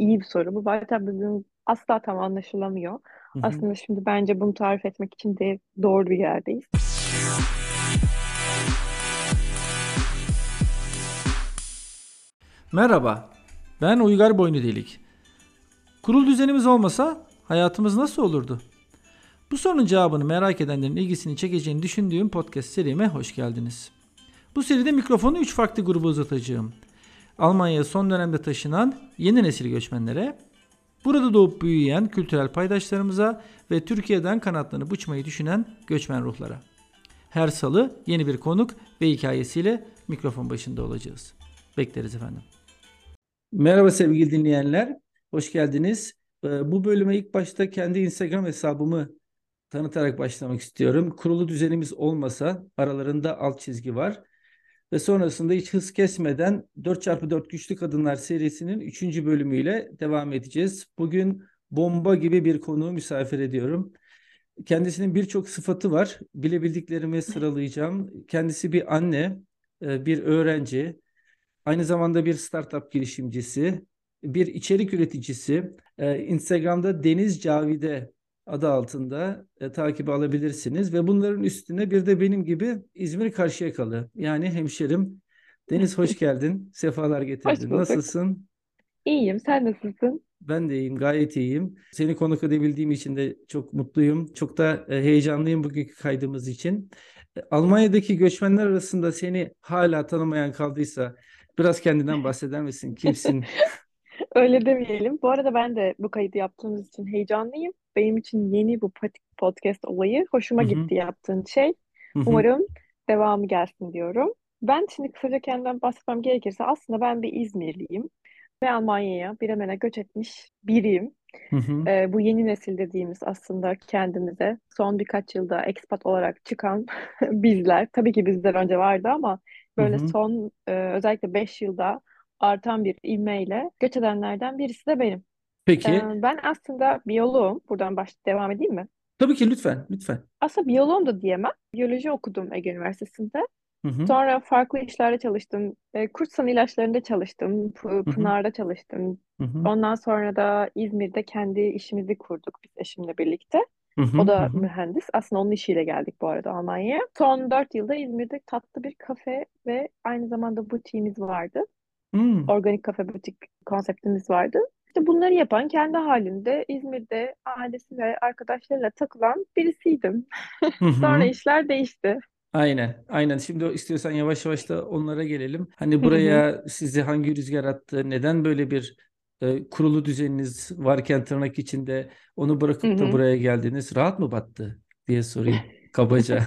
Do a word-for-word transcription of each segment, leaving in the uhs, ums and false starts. iyi bir soru. Bu Weiterbildung asla tam anlaşılamıyor. Hı hı. Aslında şimdi bence bunu tarif etmek için de doğru bir yerdeyiz. Merhaba, ben Uygar Boynudelik. Kurul düzenimiz olmasa hayatımız nasıl olurdu? Bu sorunun cevabını merak edenlerin ilgisini çekeceğini düşündüğüm podcast serime hoş geldiniz. Bu seride mikrofonu üç farklı gruba uzatacağım. Almanya'ya son dönemde taşınan yeni nesil göçmenlere, burada doğup büyüyen kültürel paydaşlarımıza ve Türkiye'den kanatlarını uçmayı düşünen göçmen ruhlara. Her salı yeni bir konuk ve hikayesiyle mikrofon başında olacağız. Bekleriz efendim. Merhaba sevgili dinleyenler, hoş geldiniz. Bu bölüme ilk başta kendi Instagram hesabımı tanıtarak başlamak istiyorum. Kurulu düzenimiz olmasa aralarında alt çizgi var. Ve sonrasında hiç hız kesmeden dört çarpı dört Güçlü Kadınlar serisinin üçüncü bölümüyle devam edeceğiz. Bugün bomba gibi bir konuğu misafir ediyorum. Kendisinin birçok sıfatı var. Bilebildiklerimi sıralayacağım. Kendisi bir anne, bir öğrenci, aynı zamanda bir startup girişimcisi, bir içerik üreticisi. Instagram'da Deniz Cavide adı altında e, takibi alabilirsiniz ve bunların üstüne bir de benim gibi İzmir Karşıyakalı, yani hemşerim. Deniz, hoş geldin, sefalar getirdin. Nasılsın? İyiyim, sen nasılsın? Ben de iyiyim, gayet iyiyim. Seni konuk edebildiğim için de çok mutluyum. Çok da e, heyecanlıyım bugünkü kaydımız için. E, Almanya'daki göçmenler arasında seni hala tanımayan kaldıysa biraz kendinden bahseder misin? Kimsin? Öyle demeyelim. Bu arada ben de bu kaydı yaptığımız için heyecanlıyım. Benim için yeni bu podcast olayı. Hoşuma Hı-hı. gitti yaptığın şey. Hı-hı. Umarım devamı gelsin diyorum. Ben şimdi kısaca kendimden bahsetmem gerekirse aslında ben bir İzmirliyim. Ve Almanya'ya, Bremen'e göç etmiş biriyim. Ee, bu yeni nesil dediğimiz aslında kendimize son birkaç yılda expat olarak çıkan bizler. Tabii ki bizden önce vardı ama böyle Hı-hı. son e, özellikle beş yılda artan bir ivmeyle göç edenlerden birisi de benim. Peki. Ee, ben aslında biyoloğum. Buradan baş devam edeyim mi? Tabii ki, lütfen, lütfen. Aslında biyoloğum da diyemem. Biyoloji okudum Ege Üniversitesi'nde. Hı hı. Sonra farklı işlerde çalıştım. E, Kurtsan ilaçlarında çalıştım. P- Pınar'da hı hı. çalıştım. Hı hı. Ondan sonra da İzmir'de kendi işimizi kurduk biz eşimle birlikte. Hı hı. O da hı hı. mühendis. Aslında onun işiyle geldik bu arada Almanya'ya. Son dört yılda İzmir'de tatlı bir kafe ve aynı zamanda butiğimiz vardı. Hmm. Organik kafe butik konseptimiz vardı. İşte bunları yapan, kendi halinde İzmir'de ailesi ve arkadaşlarıyla takılan birisiydim. Sonra işler değişti. Aynen, aynen. Şimdi istiyorsan yavaş yavaş da onlara gelelim. Hani buraya sizi hangi rüzgar attı, neden böyle bir e, kurulu düzeniniz varken tırnak içinde onu bırakıp da buraya geldiniz, rahat mı battı diye sorayım kabaca.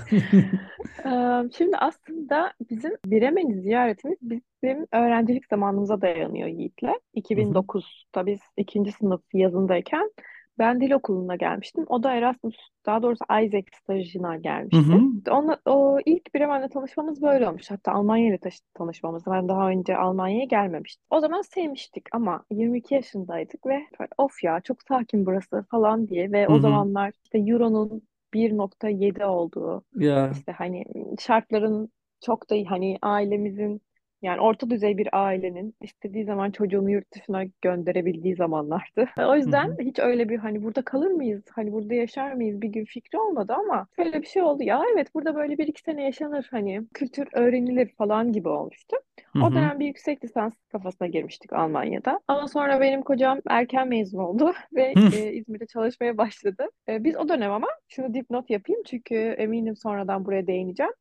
Şimdi aslında bizim Bremen'i ziyaretimiz bizim öğrencilik zamanımıza dayanıyor Yiğit'le. iki bin dokuzda biz ikinci sınıf yazındayken ben dil okuluna gelmiştim. O da Erasmus, daha doğrusu Aix stajına gelmişti. Hı hı. Onunla, o ilk Bremen'le tanışmamız böyle olmuş. Hatta Almanya ile tanışmamız. Ben daha önce Almanya'ya gelmemiştim. O zaman sevmiştik ama yirmi iki yaşındaydık ve of ya çok sakin burası falan diye ve o hı hı. zamanlar işte Euro'nun bir nokta yedi olduğu, yeah. işte hani şartların çok da hani ailemizin, yani orta düzey bir ailenin istediği zaman çocuğunu yurt dışına gönderebildiği zamanlardı. O yüzden Hı-hı. hiç öyle bir hani burada kalır mıyız, hani burada yaşar mıyız bir gün fikri olmadı ama şöyle bir şey oldu ya, evet burada böyle bir iki sene yaşanır, hani kültür öğrenilir falan gibi olmuştu. Hı-hı. O dönem bir yüksek lisans kafasına girmiştik Almanya'da. Ama sonra benim kocam erken mezun oldu ve e, İzmir'de çalışmaya başladı. E, biz o dönem ama şunu dipnot yapayım çünkü eminim sonradan buraya değineceğim.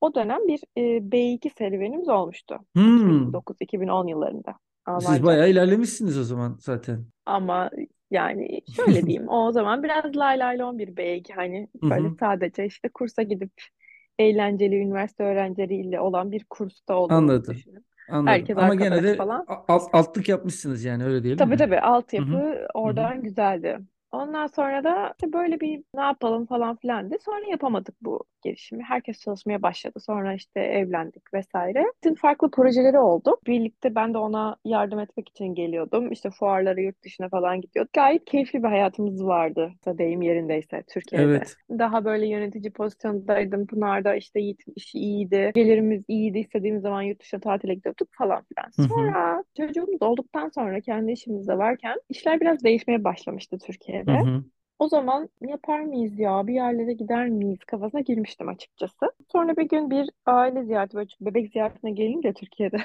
O dönem bir e, B iki serüvenimiz olmuştu. Hmm. iki bin dokuz iki bin on yıllarında. Almanca. Siz bayağı ilerlemişsiniz o zaman zaten. Ama yani şöyle diyeyim, o zaman biraz lay laylon bir B iki, hani böyle Hı-hı. sadece işte kursa gidip eğlenceli üniversite öğrencileriyle olan bir kursta olduğunu düşünün. Anladım. Herkes ama gene de falan. Alt, altlık yapmışsınız yani, öyle diyelim. Tabii mi? Tabii altyapı Hı-hı. oradan Hı-hı. güzeldi. Ondan sonra da işte böyle bir ne yapalım falan filan de sonra yapamadık bu girişimi. Herkes çalışmaya başladı. Sonra işte evlendik vesaire. Bütün farklı projeleri oldu. Birlikte ben de ona yardım etmek için geliyordum. İşte fuarlara, yurt dışına falan gidiyorduk. Gayet keyifli bir hayatımız vardı. Deyim yerindeyse Türkiye'de. Evet. Daha böyle yönetici pozisyondaydım. Pınar'da işte Yiğit'in işi iyiydi. Gelirimiz iyiydi. İstediğimiz zaman yurt dışına tatile gidiyorduk falan filan. Sonra hı hı. çocuğumuz olduktan sonra kendi işimiz de varken işler biraz değişmeye başlamıştı Türkiye'de. Hı hı. O zaman yapar mıyız ya, bir yerlere gider miyiz kafasına girmiştim açıkçası. Sonra bir gün bir aile ziyareti, böyle bebek ziyaretine gelince Türkiye'de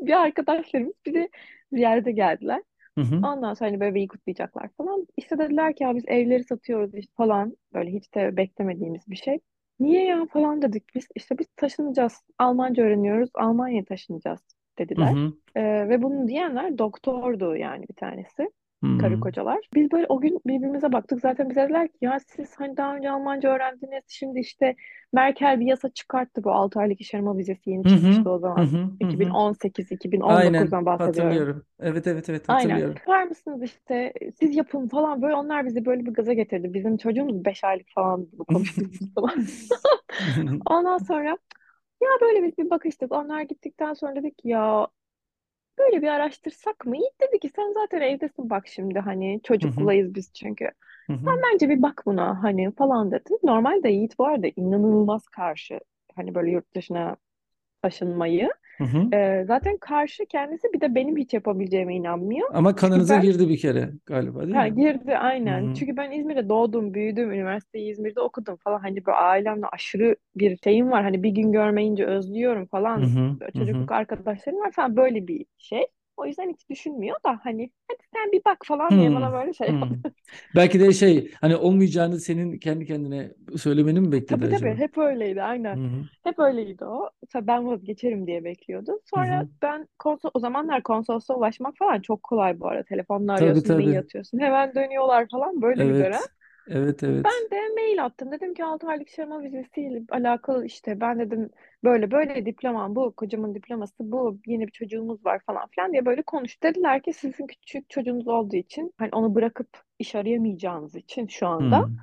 bir arkadaşlarımız bizi ziyarete geldiler. Hı hı. Ondan sonra hani bebeği kutlayacaklar falan. İşte dediler ki ya biz evleri satıyoruz işte falan, böyle hiç de beklemediğimiz bir şey. Niye ya falan dedik biz. İşte biz taşınacağız, Almanca öğreniyoruz, Almanya'ya taşınacağız dediler. Hı hı. Ee, ve bunu diyenler doktordu yani bir tanesi. Hmm. Karı kocalar. Biz böyle o gün birbirimize baktık. Zaten bize dediler ki ya siz hani daha önce Almanca öğrendiniz. Şimdi işte Merkel bir yasa çıkarttı, bu altı aylık iş arama vizesi yeni çıkmıştı o zaman. iki bin on sekiz iki bin on dokuzdan bahsediyorum. Hatırlıyorum. Evet evet evet hatırlıyorum. Aynen. Var mısınız işte siz yapın falan böyle, onlar bizi böyle bir gaza getirdi. Bizim çocuğumuz beş aylık falan konuştuğumuz zaman. Ondan sonra ya böyle biz bir bakıştık. Onlar gittikten sonra dedik ki ya böyle bir araştırsak mı? Yiğit dedi ki sen zaten evdesin bak şimdi, hani çocuklayız biz çünkü. Hı hı. Sen bence bir bak buna hani falan dedi. Normalde Yiğit bu arada inanılmaz karşı. Hani böyle yurt dışına taşınmayı. Hı hı. Ee, zaten karşı kendisi, bir de benim hiç yapabileceğime inanmıyor. Ama kanınıza ben... girdi bir kere galiba değil ha, mi? Girdi aynen. Hı hı. Çünkü ben İzmir'de doğdum, büyüdüm. Üniversiteyi İzmir'de okudum falan. Hani böyle ailemle aşırı bir şeyim var. Hani bir gün görmeyince özlüyorum falan. Hı hı. Çocukluk hı hı. arkadaşlarım var falan, böyle bir şey. O yüzden hiç düşünmüyor da hani hadi sen bir bak falan diye hmm. bana böyle şey hmm. yaptı. Belki de şey hani olmayacağını senin kendi kendine söylemeni mi bekledi tabii, acaba? Tabii hep öyleydi aynen. Hmm. Hep öyleydi o. Mesela ben vazgeçerim diye bekliyordum. Sonra hmm. ben konsol, o zamanlar konsolosluğa ulaşmak falan çok kolay bu arada. Telefonla arıyorsun, iyi yatıyorsun. Hemen dönüyorlar falan böyle evet. bir dönem. Evet evet. Ben de mail attım. Dedim ki altı aylık şema vizesiyle alakalı işte ben dedim böyle böyle diplomam bu, kocamın diploması bu, yeni bir çocuğumuz var falan filan diye böyle konuştu. Dediler ki sizin küçük çocuğunuz olduğu için hani onu bırakıp iş arayamayacağınız için şu anda hmm.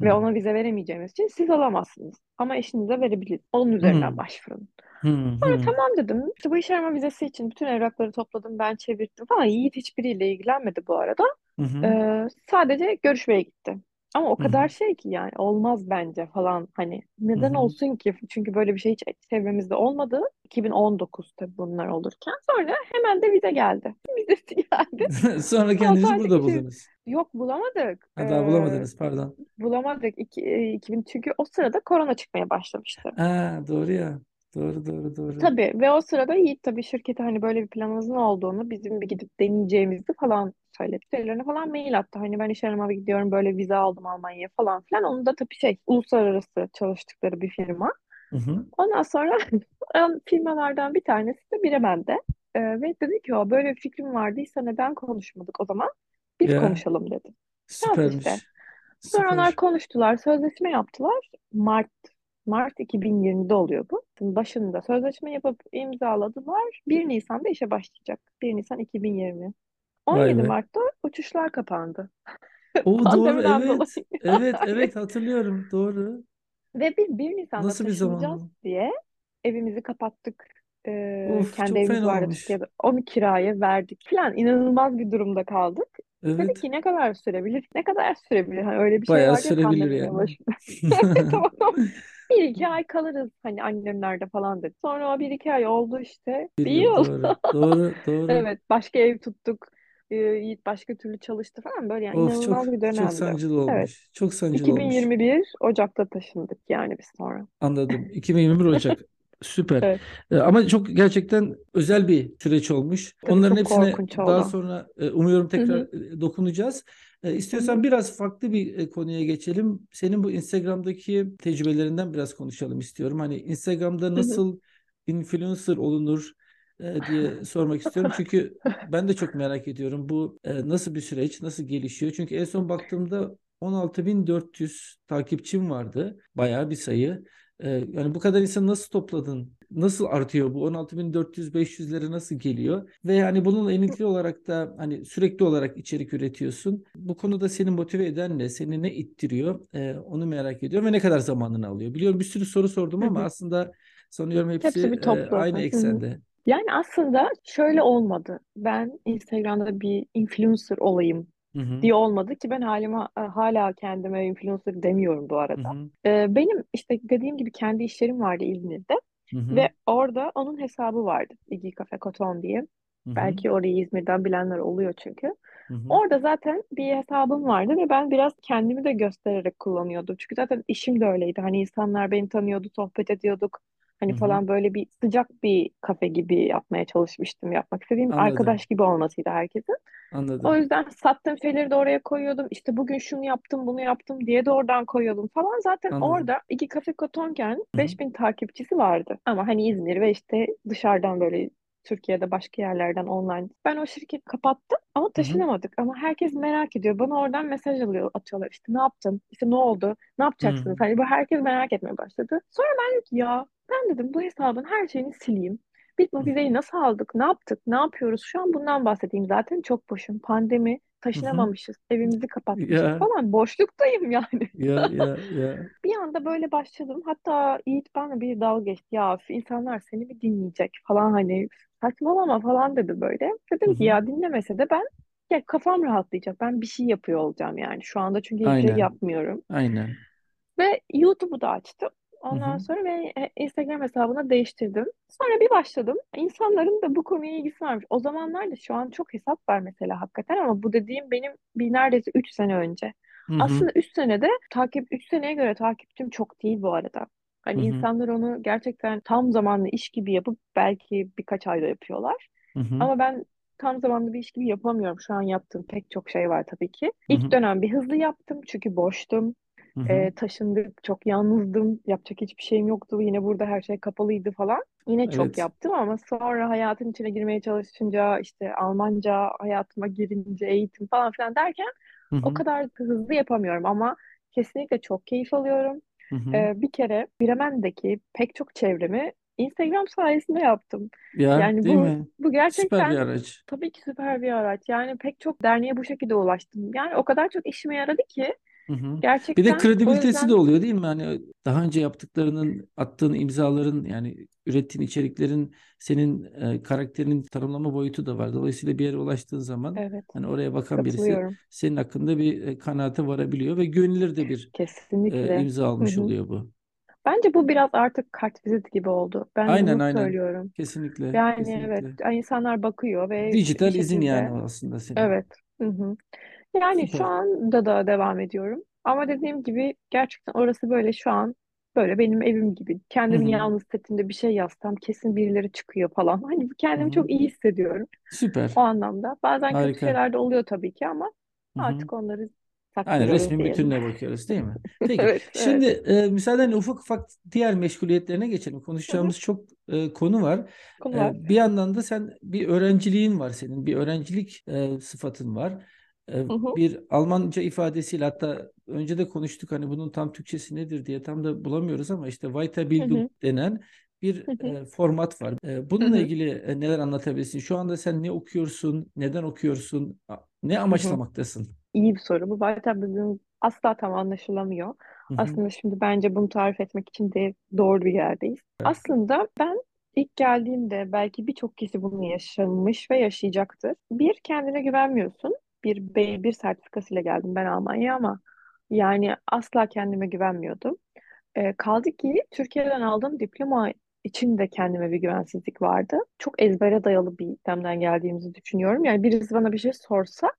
ve hmm. ona vize veremeyeceğimiz için siz alamazsınız. Ama eşinize verebiliriz. Onun üzerinden hmm. başvurun. Hmm. Sonra hmm. tamam dedim. İşte bu iş arama vizesi için bütün evrakları topladım, ben çevirdim falan. Yiğit hiçbiriyle ilgilenmedi bu arada. Hmm. Ee, sadece görüşmeye gitti. Ama o kadar Hı-hı. şey ki yani olmaz bence falan hani neden Hı-hı. olsun ki, çünkü böyle bir şey hiç çevremizde olmadı. iki bin on dokuz tabii bunlar olurken sonra hemen de vize geldi. Vizesi geldi. Sonra kendinizi Altı burada buldunuz. Yok bulamadık. Ha, daha bulamadınız pardon. Bulamadık iki bin çünkü o sırada korona çıkmaya başlamıştı. Ha, doğru ya. Doğru doğru doğru. Tabii ve o sırada Yiğit tabii şirkete hani böyle bir planımızın olduğunu, bizim bir gidip deneyeceğimizi falan söyledi. Şeylerine falan mail attı. Hani ben iş aramaya gidiyorum, böyle vize aldım Almanya'ya falan filan. Onu da tabii şey uluslararası çalıştıkları bir firma. Hı hı. Ondan sonra firmalardan bir tanesi de Bremen'de. Ee, ve dedi ki o böyle bir fikrim vardıysa neden konuşmadık o zaman? Biz ya. konuşalım dedi. Süpermiş. İşte. Süper. Sonra onlar konuştular, sözleşme yaptılar. Mart Mart iki bin yirmide oluyor bu. Başında sözleşme yapıp imzaladılar. bir Nisan'da işe başlayacak. bir Nisan iki bin yirmi. on yedi Mart'ta uçuşlar kapandı. O doğru evet. evet evet hatırlıyorum doğru. Ve biz bir Nisan'da taşınacağız diye evimizi kapattık. Ee, of, kendi evimiz vardı Türkiye'de. Onu kiraya verdik falan, inanılmaz bir durumda kaldık. Evet. Dedi ki ne kadar sürebilir? Ne kadar sürebilir? Hani öyle bir bayağı şey var ya. Bayağı sürebilir yani. Tamam. Bir iki ay kalırız hani annemlerde falan dedi. Sonra o bir iki ay oldu işte. İyi oldu. Doğru doğru. Evet başka ev tuttuk. Yiğit başka türlü çalıştı falan böyle yani of, inanılmaz çok, bir dönemdi. Çok sancılı olmuş. Evet. Çok sancılı iki bin yirmi bir olmuş. Ocak'ta taşındık yani biz sonra. Anladım. iki bin yirmi bir Ocak. Süper. Evet. Ee, ama çok gerçekten özel bir süreç olmuş. Tabii onların hepsine daha sonra e, umuyorum tekrar Hı-hı. dokunacağız. E, istiyorsan Hı-hı. biraz farklı bir e, konuya geçelim. Senin bu Instagram'daki tecrübelerinden biraz konuşalım istiyorum. Hani Instagram'da nasıl Hı-hı. influencer olunur e, diye sormak istiyorum. Çünkü ben de çok merak ediyorum. Bu e, nasıl bir süreç, nasıl gelişiyor? Çünkü en son baktığımda on altı bin dört yüz takipçim vardı. Bayağı bir sayı. Ee, yani bu kadar insanı nasıl topladın? Nasıl artıyor bu? on altı bin dört yüz beş yüzlere nasıl geliyor? Ve yani bununla ilgili olarak da hani sürekli olarak içerik üretiyorsun. Bu konuda seni motive eden ne? Seni ne ittiriyor? Ee, onu merak ediyorum ve ne kadar zamanını alıyor? Biliyorum bir sürü soru sordum ama aslında sanıyorum hepsi, hepsi e, aynı eksende. Hı hı. Yani aslında şöyle olmadı. Ben Instagram'da bir influencer olayım hı hı. diye olmadı ki ben halime, hala kendime influencer demiyorum bu arada. Hı hı. Ee, benim işte dediğim gibi kendi işlerim vardı İzmir'de. Hı hı. Ve orada onun hesabı vardı. İki Kafe Cotton diye. Hı hı. Belki orayı İzmir'den bilenler oluyor çünkü. Hı hı. Orada zaten bir hesabım vardı ve ben biraz kendimi de göstererek kullanıyordum. Çünkü zaten işim de öyleydi. Hani insanlar beni tanıyordu, sohbet ediyorduk. Hani hı hı. falan böyle bir sıcak bir kafe gibi yapmaya çalışmıştım. Yapmak istediğim Anladım. Arkadaş gibi olmasıydı herkesin. Anladım. O yüzden sattığım şeyleri de oraya koyuyordum. İşte bugün şunu yaptım, bunu yaptım diye de oradan koyuyordum falan. Zaten Anladım. Orada iki Kafe Cotton'ken beş bin takipçisi vardı. Ama hani İzmir ve işte dışarıdan böyle Türkiye'de başka yerlerden online. Ben o şirketi kapattım ama taşınamadık. Hı-hı. Ama herkes merak ediyor. Bana oradan mesaj alıyor, atıyorlar. İşte ne yaptın? İşte ne oldu? Ne yapacaksınız? Hani bu herkes merak etmeye başladı. Sonra ben dedim ya ben dedim bu hesabın her şeyini sileyim. Biz bu vizeyi nasıl aldık? Ne yaptık? Ne yapıyoruz? Şu an bundan bahsedeyim. Zaten çok boşum. Pandemi, taşınamamışız. Hı-hı. Evimizi kapatmışız yeah. falan. Boşluktayım yani. Yeah, yeah, yeah. Bir anda böyle başladım. Hatta Yiğit bana bir dalga geçti. Ya insanlar seni mi dinleyecek falan hani saçmalama falan dedi böyle. Dedim Hı-hı. ki ya dinlemese de ben ya kafam rahatlayacak. Ben bir şey yapıyor olacağım yani. Şu anda çünkü hiçbir şey yapmıyorum. Aynen. Ve YouTube'u da açtım. Ondan Hı-hı. sonra ve Instagram hesabını değiştirdim. Sonra bir başladım. İnsanların da bu konuya ilgisi varmış. O zamanlarda şu an çok hesap var mesela hakikaten ama bu dediğim benim bir neredeyse üç sene önce. Hı-hı. Aslında üç senede takip üç seneye göre takipçim çok değil bu arada. Hani Hı-hı. insanlar onu gerçekten tam zamanlı iş gibi yapıp belki birkaç ayda yapıyorlar. Hı-hı. Ama ben tam zamanlı bir iş gibi yapamıyorum. Şu an yaptığım pek çok şey var tabii ki. İlk Hı-hı. dönem bir hızlı yaptım çünkü boştum. E, taşındık, çok yalnızdım, yapacak hiçbir şeyim yoktu, yine burada her şey kapalıydı falan. Yine evet. çok yaptım ama sonra hayatın içine girmeye çalışınca, işte Almanca hayatıma girince, eğitim falan filan derken Hı-hı. o kadar hızlı yapamıyorum ama kesinlikle çok keyif alıyorum. E, bir kere Bremen'deki pek çok çevremi Instagram sayesinde yaptım. Ya, yani bu mi? bu gerçekten süper bir araç. Tabii ki süper bir araç. Yani pek çok derneğe bu şekilde ulaştım. Yani o kadar çok işime yaradı ki Hı hı. Gerçekten, bir de kredibilitesi yüzden... de oluyor değil mi? Hani daha önce yaptıklarının, attığın imzaların yani ürettiğin içeriklerin senin e, karakterinin tanımlama boyutu da var. Dolayısıyla bir yere ulaştığın zaman evet. hani oraya bakan birisi senin hakkında bir kanaate varabiliyor ve güvenilir de bir e, imza almış hı hı. oluyor bu. Bence bu biraz artık kartvizit gibi oldu. Ben aynen, bunu aynen. söylüyorum. Kesinlikle. Yani kesinlikle. evet insanlar bakıyor ve dijital şekilde... izin yani aslında senin. Evet. Hı hı. Yani Süper. Şu anda da devam ediyorum. Ama dediğim gibi gerçekten orası böyle şu an böyle benim evim gibi. Kendimi Hı-hı. yalnız hissettiğimde bir şey yazsam kesin birileri çıkıyor falan. Hani kendimi Hı-hı. çok iyi hissediyorum. Süper. O anlamda. Bazen Harika. Kötü şeyler de oluyor tabii ki ama Hı-hı. artık onları Aynen resmin diyelim. Bütününe bakıyoruz değil mi? Peki evet, şimdi evet. E, müsaadenle ufak ufak diğer meşguliyetlerine geçelim. Konuşacağımız Hı-hı. çok e, konu var. Konu var. E, bir yandan da sen bir öğrenciliğin var senin. Bir öğrencilik e, sıfatın var. Bir Almanca ifadesiyle hatta önce de konuştuk hani bunun tam Türkçesi nedir diye tam da bulamıyoruz ama işte Weiterbildung hı hı. denen bir hı hı. format var. Bununla hı hı. ilgili neler anlatabilirsin? Şu anda sen ne okuyorsun? Neden okuyorsun? Ne amaçlamaktasın? Hı hı. İyi bir soru. Bu Weiterbildung asla tam anlaşılamıyor. Hı hı. Aslında şimdi bence bunu tarif etmek için de doğru bir yerdeyiz. Evet. Aslında ben İlk geldiğimde belki birçok kişi bunu yaşamış ve yaşayacaktır. Bir, kendine güvenmiyorsun. Bir B bir sertifikasıyla geldim ben Almanya'ya ama yani asla kendime güvenmiyordum. E, kaldı ki Türkiye'den aldığım diploma için de kendime bir güvensizlik vardı. Çok ezbere dayalı bir sistemden geldiğimizi düşünüyorum. Yani birisi bana bir şey sorsa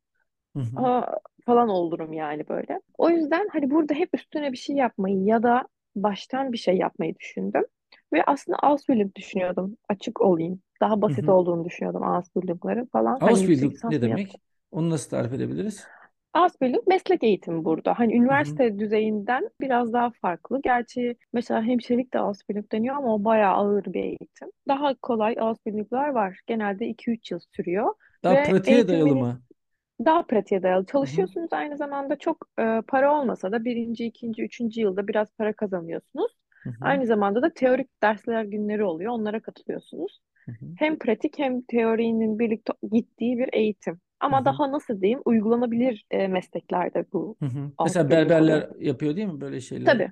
hı hı. A, falan olurum yani böyle. O yüzden hani burada hep üstüne bir şey yapmayı ya da baştan bir şey yapmayı düşündüm. Ve aslında Ausbildung düşünüyordum. Açık olayım. Daha basit hı hı. olduğunu düşünüyordum Ausbildung'ları falan. Ausbildung hani ne demek? Yaptım. Onu nasıl tarif edebiliriz? Ausbildung meslek eğitimi burada. Hani üniversite Hı-hı. düzeyinden biraz daha farklı. Gerçi mesela hemşirelik de Ausbildung deniyor ama o bayağı ağır bir eğitim. Daha kolay Ausbildung'lar var. Genelde iki üç yıl sürüyor. Daha Ve pratiğe dayalı mı? Daha pratiğe dayalı. Çalışıyorsunuz Hı-hı. aynı zamanda çok e, para olmasa da birinci, ikinci, üçüncü yılda biraz para kazanıyorsunuz. Hı hı. Aynı zamanda da teorik dersler günleri oluyor. Onlara katılıyorsunuz. Hı hı. Hem pratik hem teorinin birlikte gittiği bir eğitim. Ama hı hı. daha nasıl diyeyim, uygulanabilir e, mesleklerde bu. Hı hı. Mesela berberler oluyor. Yapıyor değil mi böyle şeyler? Tabii.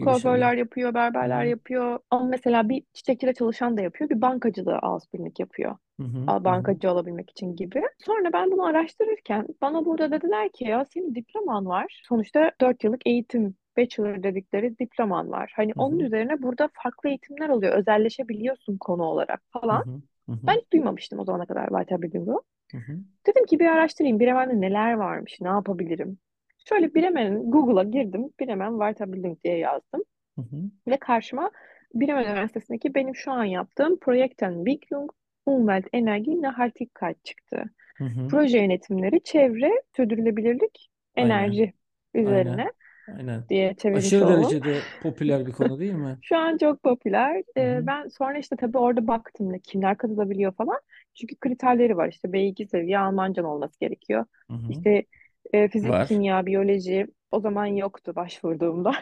Kuaförler yapıyor, berberler hı hı. yapıyor. Ama mesela bir çiçekçiyle çalışan da yapıyor. Bir bankacı da Ausbildung yapıyor. Hı hı. Bankacı hı hı. olabilmek için gibi. Sonra ben bunu araştırırken bana burada dediler ki ya senin diploman var. Sonuçta dört yıllık eğitim, bachelor dedikleri diploman var. Hani hı hı. onun üzerine burada farklı eğitimler oluyor. Özelleşebiliyorsun konu olarak falan. Hı hı. Hı hı. Ben hiç duymamıştım o zamana kadar Weiterbildung'u. Hı hı. Dedim ki bir araştırayım. Bremen'de neler varmış, ne yapabilirim? Şöyle Bremen'in Google'a girdim. Bremen Weiterbildung diye yazdım. Hı hı. Ve karşıma Bremen Üniversitesi'ndeki benim şu an yaptığım Projektentwicklung, Umwelt, Energie, Nachhaltigkeit çıktı. Hı hı. Proje yönetimleri, çevre, sürdürülebilirlik, enerji Aynen. üzerine. Aynen. Aynen. diye çevirmiş oldum. Aşırı derecede popüler bir konu değil mi? Şu an çok popüler. Ee, ben sonra işte tabii orada baktım da kimler katılabiliyor falan. Çünkü kriterleri var. İşte B iki seviye Almancan olması gerekiyor. Hı-hı. İşte e, fizik, var. kimya, biyoloji o zaman yoktu başvurduğumda.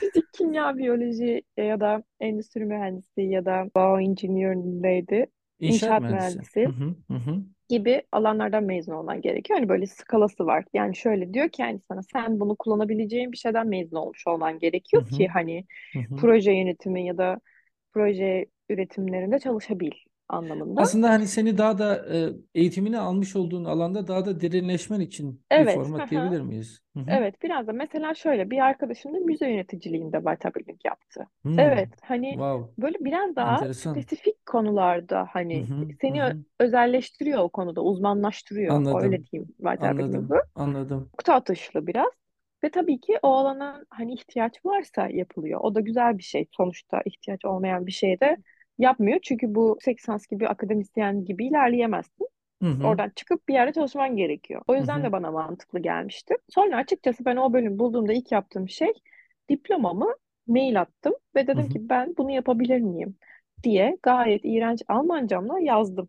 Fizik, kimya, biyoloji ya da endüstri mühendisliği ya da bioengineering neydi? İnşaat, İnşaat mühendisi. Hı-hı. Hı-hı. gibi alanlardan mezun olman gerekiyor. Hani böyle skalası var. Yani şöyle diyor ki yani sana sen bunu kullanabileceğin bir şeyden mezun olmuş olman gerekiyor Hı-hı. ki hani Hı-hı. proje yönetimi ya da proje üretimlerinde çalışabil anlamında. Aslında hani seni daha da eğitimini almış olduğun alanda daha da derinleşmen için evet, bir format aha. diyebilir miyiz? Hı-hı. Evet, biraz da mesela şöyle bir arkadaşım da müze yöneticiliğinde Weiterbildung yaptı. Hmm. Evet, hani wow. böyle biraz daha enteresan. Spesifik konularda hani Hı-hı. seni Hı-hı. özelleştiriyor, o konuda uzmanlaştırıyor. Anladım. Öyle diyeyim Weiterbildung'u. Anladım. Anladım. Nokta atışlı biraz. Ve tabii ki o alana hani ihtiyaç varsa yapılıyor. O da güzel bir şey. Sonuçta ihtiyaç olmayan bir şey de yapmıyor. Çünkü bu sekans gibi akademisyen gibi ilerleyemezsin. Hı hı. Oradan çıkıp bir yerde çalışman gerekiyor. O yüzden hı hı. de bana mantıklı gelmişti. Sonra açıkçası ben o bölüm bulduğumda ilk yaptığım şey diplomamı mail attım. Ve dedim hı hı. ki ben bunu yapabilir miyim diye gayet iğrenç Almancamla yazdım.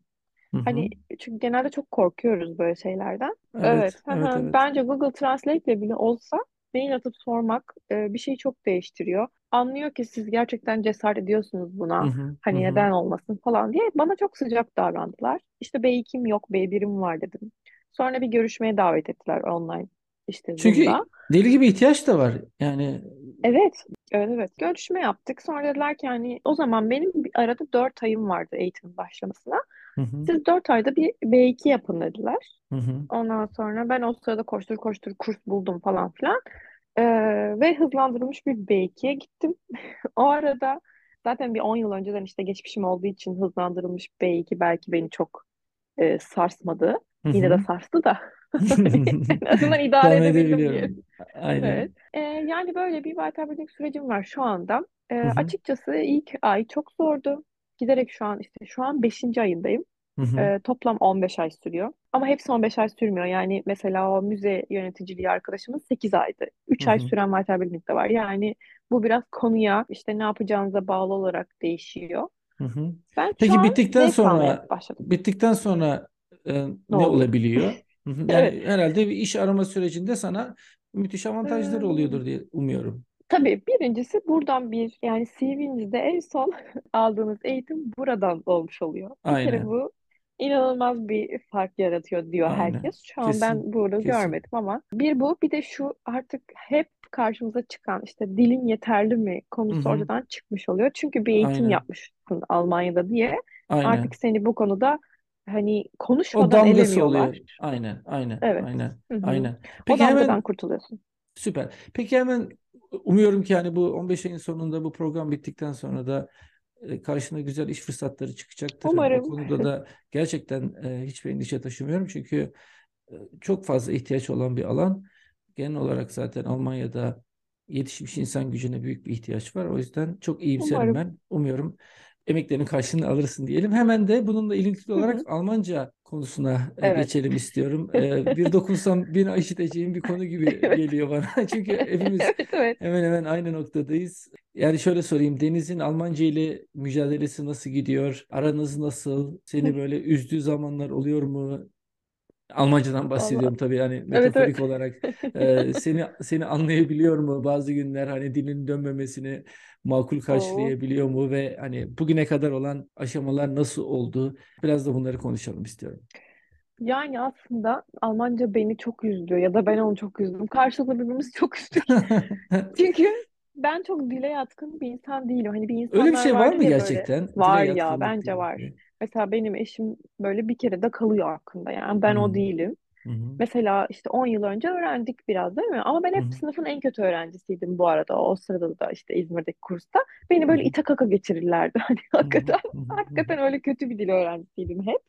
Hı hı. Hani çünkü genelde çok korkuyoruz böyle şeylerden. Evet, evet. evet, evet. Bence Google Translate ile bile olsa mail atıp sormak e, bir şeyi çok değiştiriyor. Anlıyor ki siz gerçekten cesaret ediyorsunuz buna. Hı hı, hani hı. neden olmasın falan diye bana çok sıcak davrandılar. İşte B iki'm yok, B bir'im var dedim. Sonra bir görüşmeye davet ettiler online. İşte çünkü Zoom'da. Deli gibi ihtiyaç da var. Yani evet, evet, evet. Görüşme yaptık. Sonra dediler ki hani o zaman benim arada dört ayım vardı eğitimin başlamasına. Hı hı. Siz dört ayda bir B iki yapın dediler. Hı hı. Ondan sonra ben o sırada koştur koştur kurs buldum falan filan. Ee, ve hızlandırılmış bir B iki'ye gittim. O arada zaten bir on yıl önceden işte geçmişim olduğu için hızlandırılmış B iki belki beni çok e, sarsmadı. Hı hı. Yine de sarstı da. En azından idare edebildim diye. Aynen. Evet. Ee, yani böyle bir Weiterbildung sürecim var şu anda. Ee, hı hı. Açıkçası ilk ay çok zordu. Giderek şu an işte şu an beşinci ayındayım. Hı hı. Ee, toplam on beş ay sürüyor. Ama hepsi on beş ay sürmüyor. Yani mesela o müze yöneticiliği arkadaşımız sekiz aydı. üç ay süren Weiterbildung de var. Yani bu biraz konuya işte ne yapacağınıza bağlı olarak değişiyor. Hı hı. Ben Peki bittikten sonra bittikten sonra e, ne, ne olabiliyor? Hı hı. Yani evet. herhalde bir iş arama sürecinde sana müthiş avantajları oluyordur diye umuyorum. Tabii birincisi buradan bir yani C V'nizde en son aldığınız eğitim buradan olmuş oluyor. Aynen. Bir kere bu inanılmaz bir fark yaratıyor diyor Aynen. herkes. Şu an kesin, ben burada kesin. görmedim ama bir bu bir de şu artık hep karşımıza çıkan işte dilin yeterli mi konusu Hı-hı. oradan çıkmış oluyor. Çünkü bir eğitim Aynen. yapmışsın Almanya'da diye Aynen. artık seni bu konuda hani konuşmadan elemiyorlar. Oluyor. Aynen, aynen, evet. aynen, Hı-hı. aynen. Peki o damgadan hemen kurtuluyorsun. Süper. Peki hemen umuyorum ki hani bu on beş ayın sonunda bu program bittikten sonra da karşına güzel iş fırsatları çıkacaktır. Umarım. Bu konuda da gerçekten hiçbir endişe taşımıyorum çünkü çok fazla ihtiyaç olan bir alan. Genel olarak zaten Almanya'da yetişmiş insan gücüne büyük bir ihtiyaç var. O yüzden çok iyimserim Umarım. ben. Umuyorum emeklerinin karşılığını alırsın diyelim. Hemen de bununla ilintili olarak Hı-hı. Almanca konusuna evet. geçelim istiyorum. Bir dokunsam bin işiteceğim bir konu gibi evet. geliyor bana. Çünkü hepimiz evet, evet. hemen hemen aynı noktadayız. Yani şöyle sorayım. Deniz'in Almanca ile mücadelesi nasıl gidiyor? Aranız nasıl? Seni böyle üzdüğü zamanlar oluyor mu? Almancadan bahsediyorum tabii yani metaforik evet, olarak. Ee, seni seni anlayabiliyor mu? Bazı günler hani dilin dönmemesini makul karşılayabiliyor mu? Ve hani bugüne kadar olan aşamalar nasıl oldu? Biraz da bunları konuşalım istiyorum. Yani aslında Almanca beni çok üzdü ya da ben onu çok üzdüm. Karşılıklı birbirimizi çok üzdük. Çünkü ben çok dile yatkın bir insan değilim. Hani bir insanlar öyle bir şey var mı gerçekten? Böyle, var ya bence var. Gibi. Mesela benim eşim böyle bir kere de kalıyor hakkında yani ben hmm. o değilim. Hmm. Mesela işte on yıl önce öğrendik biraz değil mi? Ama ben hep hmm. sınıfın en kötü öğrencisiydim bu arada. O sırada da işte İzmir'deki kursta beni böyle ita kaka geçirirlerdi. Hani hakikaten, hmm. hakikaten öyle kötü bir dil öğrencisiydim hep.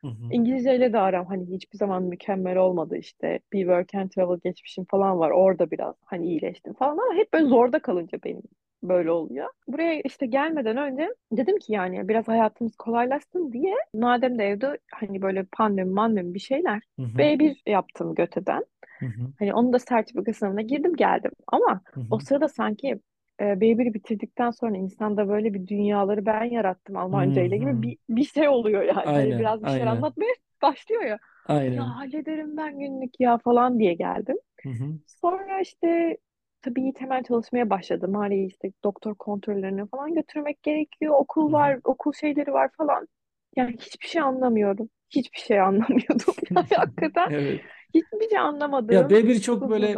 Hmm. İngilizceyle de aram hani hiçbir zaman mükemmel olmadı işte. Bir work and travel geçmişim falan var. Orada biraz hani iyileştim falan ama hep böyle zorda kalınca benim. Böyle oluyor. Buraya işte gelmeden önce dedim ki yani biraz hayatımız kolaylaşsın diye madem de evde hani böyle pandemi mandemi bir şeyler hı hı. B bir yaptım Göte'den. Hı hı. Hani onun da sertifika sınavına girdim geldim ama hı hı. o sırada sanki B bir'i bitirdikten sonra insanda böyle bir dünyaları ben yarattım Almanca ile gibi bir, bir şey oluyor yani. Aynen, yani biraz bir şeyler anlatmaya başlıyor ya. Aynen. Ya hallederim ben günlük ya falan diye geldim. Hı hı. Sonra işte tabii temel çalışmaya başladım. Hali işte doktor kontrollerine falan götürmek gerekiyor. Okul var, hmm. okul şeyleri var falan. Yani hiçbir şey anlamıyorum. Hiçbir şey anlamıyordum. Yani hakikaten evet. hiçbir şey anlamadım. Ya B bir çok böyle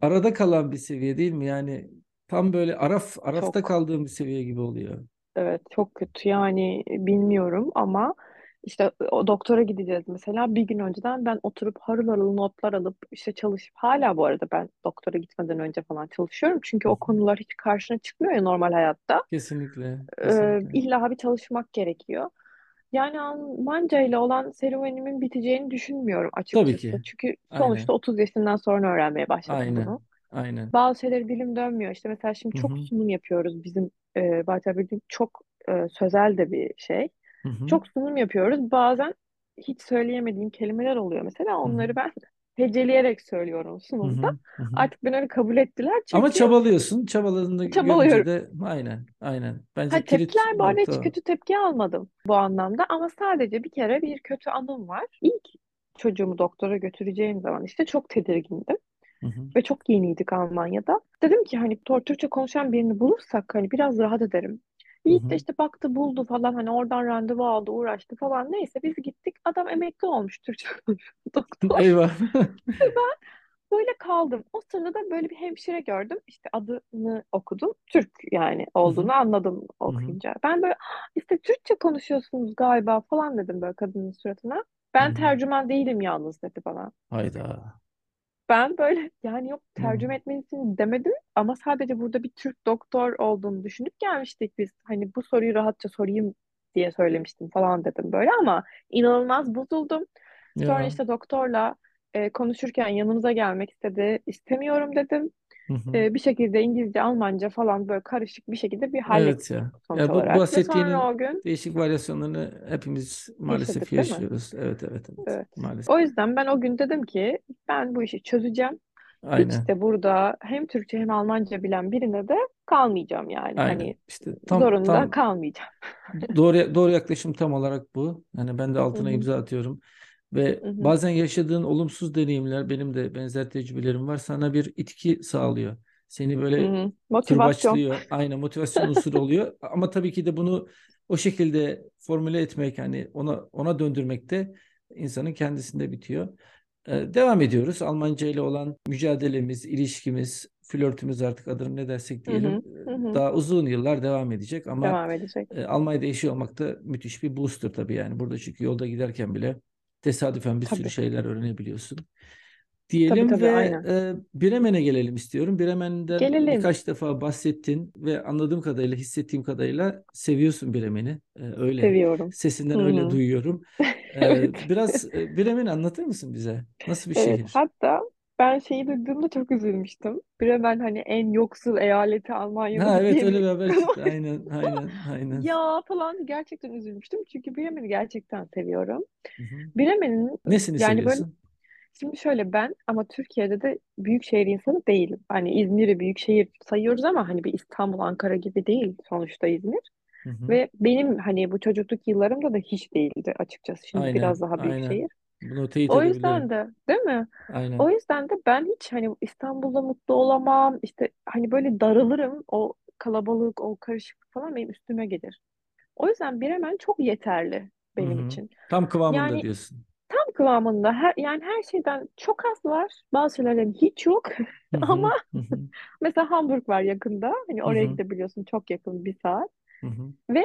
arada kalan bir seviye değil mi? Yani tam böyle araf arafta çok. Kaldığım bir seviye gibi oluyor. Evet çok kötü yani bilmiyorum ama İşte o doktora gideceğiz mesela bir gün önceden ben oturup harıl harıl notlar alıp işte çalışıp hala bu arada ben doktora gitmeden önce falan çalışıyorum. Çünkü o konular hiç karşına çıkmıyor ya normal hayatta. Kesinlikle. kesinlikle. Ee, illa bir çalışmak gerekiyor. Yani Almanca ile olan serüvenimin biteceğini düşünmüyorum açıkçası. Tabii ki. Çünkü sonuçta aynen. otuz yaşından sonra öğrenmeye başladım aynen. bunu. Aynen. Bazı şeyleri dilim dönmüyor. İşte mesela şimdi çok Hı-hı. sunum yapıyoruz bizim e, Weiterbildung çok e, sözel de bir şey. Hı hı. Çok sunum yapıyoruz. Bazen hiç söyleyemediğim kelimeler oluyor. Mesela onları hı hı. ben heceleyerek söylüyorum sunumda. Hı hı hı. Artık beni öyle kabul ettiler. Çünkü ama çabalıyorsun. Çabaladığında Çabalıyorum. De... Aynen. aynen. Bence ha, tepkiler bu arada hiç kötü tepki almadım bu anlamda. Ama sadece bir kere bir kötü anım var. İlk çocuğumu doktora götüreceğim zaman işte çok tedirgindim. Hı hı. Ve çok yeniydik Almanya'da. Dedim ki hani Türkçe konuşan birini bulursak hani biraz rahat ederim. Yiğit de işte baktı buldu falan hani oradan randevu aldı uğraştı falan neyse biz gittik adam emekli olmuş Türkçe doktor. Eyvah. Ben böyle kaldım o sırada böyle bir hemşire gördüm işte adını okudum Türk yani olduğunu anladım okuyunca ben böyle işte Türkçe konuşuyorsunuz galiba falan dedim böyle kadının suratına ben tercüman değilim yalnız dedi bana. Hayda. Ben böyle yani yok tercüme etmenizi demedim ama sadece burada bir Türk doktor olduğunu düşünüp gelmiştik biz. Hani bu soruyu rahatça sorayım diye söylemiştim falan dedim böyle ama inanılmaz bozuldum. Sonra ya. işte doktorla e, konuşurken yanımıza gelmek istedi. İstemiyorum dedim. Hı hı. E, bir şekilde İngilizce, Almanca falan böyle karışık bir şekilde bir hallettik. Evet ya. Ya bu bahsettiğinin gün... değişik varyasyonlarını hepimiz maalesef Yaşadık, yaşıyoruz. Evet, evet evet evet. Maalesef. O yüzden ben o gün dedim ki ben bu işi çözeceğim. Aynen. Hiç de burada hem Türkçe hem Almanca bilen birine de kalmayacağım yani. Aynen. Hani işte tam, zorunda tam kalmayacağım. doğru doğru yaklaşım tam olarak bu. Yani ben de altına imza atıyorum. Ve hı hı. bazen yaşadığın olumsuz deneyimler, benim de benzer tecrübelerim var, sana bir itki sağlıyor. Seni böyle kırbaçlıyor. Aynen motivasyon unsuru oluyor. Ama tabii ki de bunu o şekilde formüle etmek, hani ona ona döndürmek de insanın kendisinde bitiyor. Ee, devam ediyoruz. Almanca ile olan mücadelemiz, ilişkimiz, flörtümüz artık adını ne dersek diyelim. Hı hı, hı. Daha uzun yıllar devam edecek ama devam edecek. E, Almanya'da yaşıyor olmak da müthiş bir booster tabii yani. Burada çünkü yolda giderken bile tesadüfen bir tabii. sürü şeyler öğrenebiliyorsun. Diyelim tabii, tabii, ve e, Bremen'e gelelim istiyorum. Bremen'den gelelim. Birkaç defa bahsettin ve anladığım kadarıyla, hissettiğim kadarıyla seviyorsun Bremen'i. E, öyle. Seviyorum. Sesinden Hı-hı. öyle duyuyorum. E, biraz e, Bremen'i anlatır mısın bize? Nasıl bir evet, şehir? Hatta ben şeyi duyduğumda çok üzülmüştüm. Bremen hani en yoksul eyaleti Almanya'da. Ha evet öyle bir haber çıktı. Aynen, aynen, aynen. Ya falan gerçekten üzülmüştüm. Çünkü Bremen'i gerçekten seviyorum. Bremen'in... Nesini yani seviyorsun? Böyle, şimdi şöyle ben ama Türkiye'de de büyük şehir insanı değilim. Hani İzmir'i büyük şehir sayıyoruz ama hani bir İstanbul, Ankara gibi değil sonuçta İzmir. Hı hı. Ve benim hani bu çocukluk yıllarımda da hiç değildi açıkçası. Şimdi aynen, biraz daha büyük aynen. şehir. Bunu teyit O yüzden edebiliyorum. de, değil mi? O Aynen. yüzden de ben hiç hani İstanbul'da mutlu olamam. İşte hani böyle daralırım. O kalabalık, o karışıklık falan benim üstüme gelir. O yüzden Bremen çok yeterli Hı benim hı. için. Tam kıvamında Yani diyorsun. tam kıvamında her, yani her şeyden çok az var. Bazı şeylerden hiç yok. Hı hı. Ama Hı hı. mesela Hamburg var yakında. Hani Hı oraya hı. gidebiliyorsun, çok yakın, bir saat. Hı hı. Ve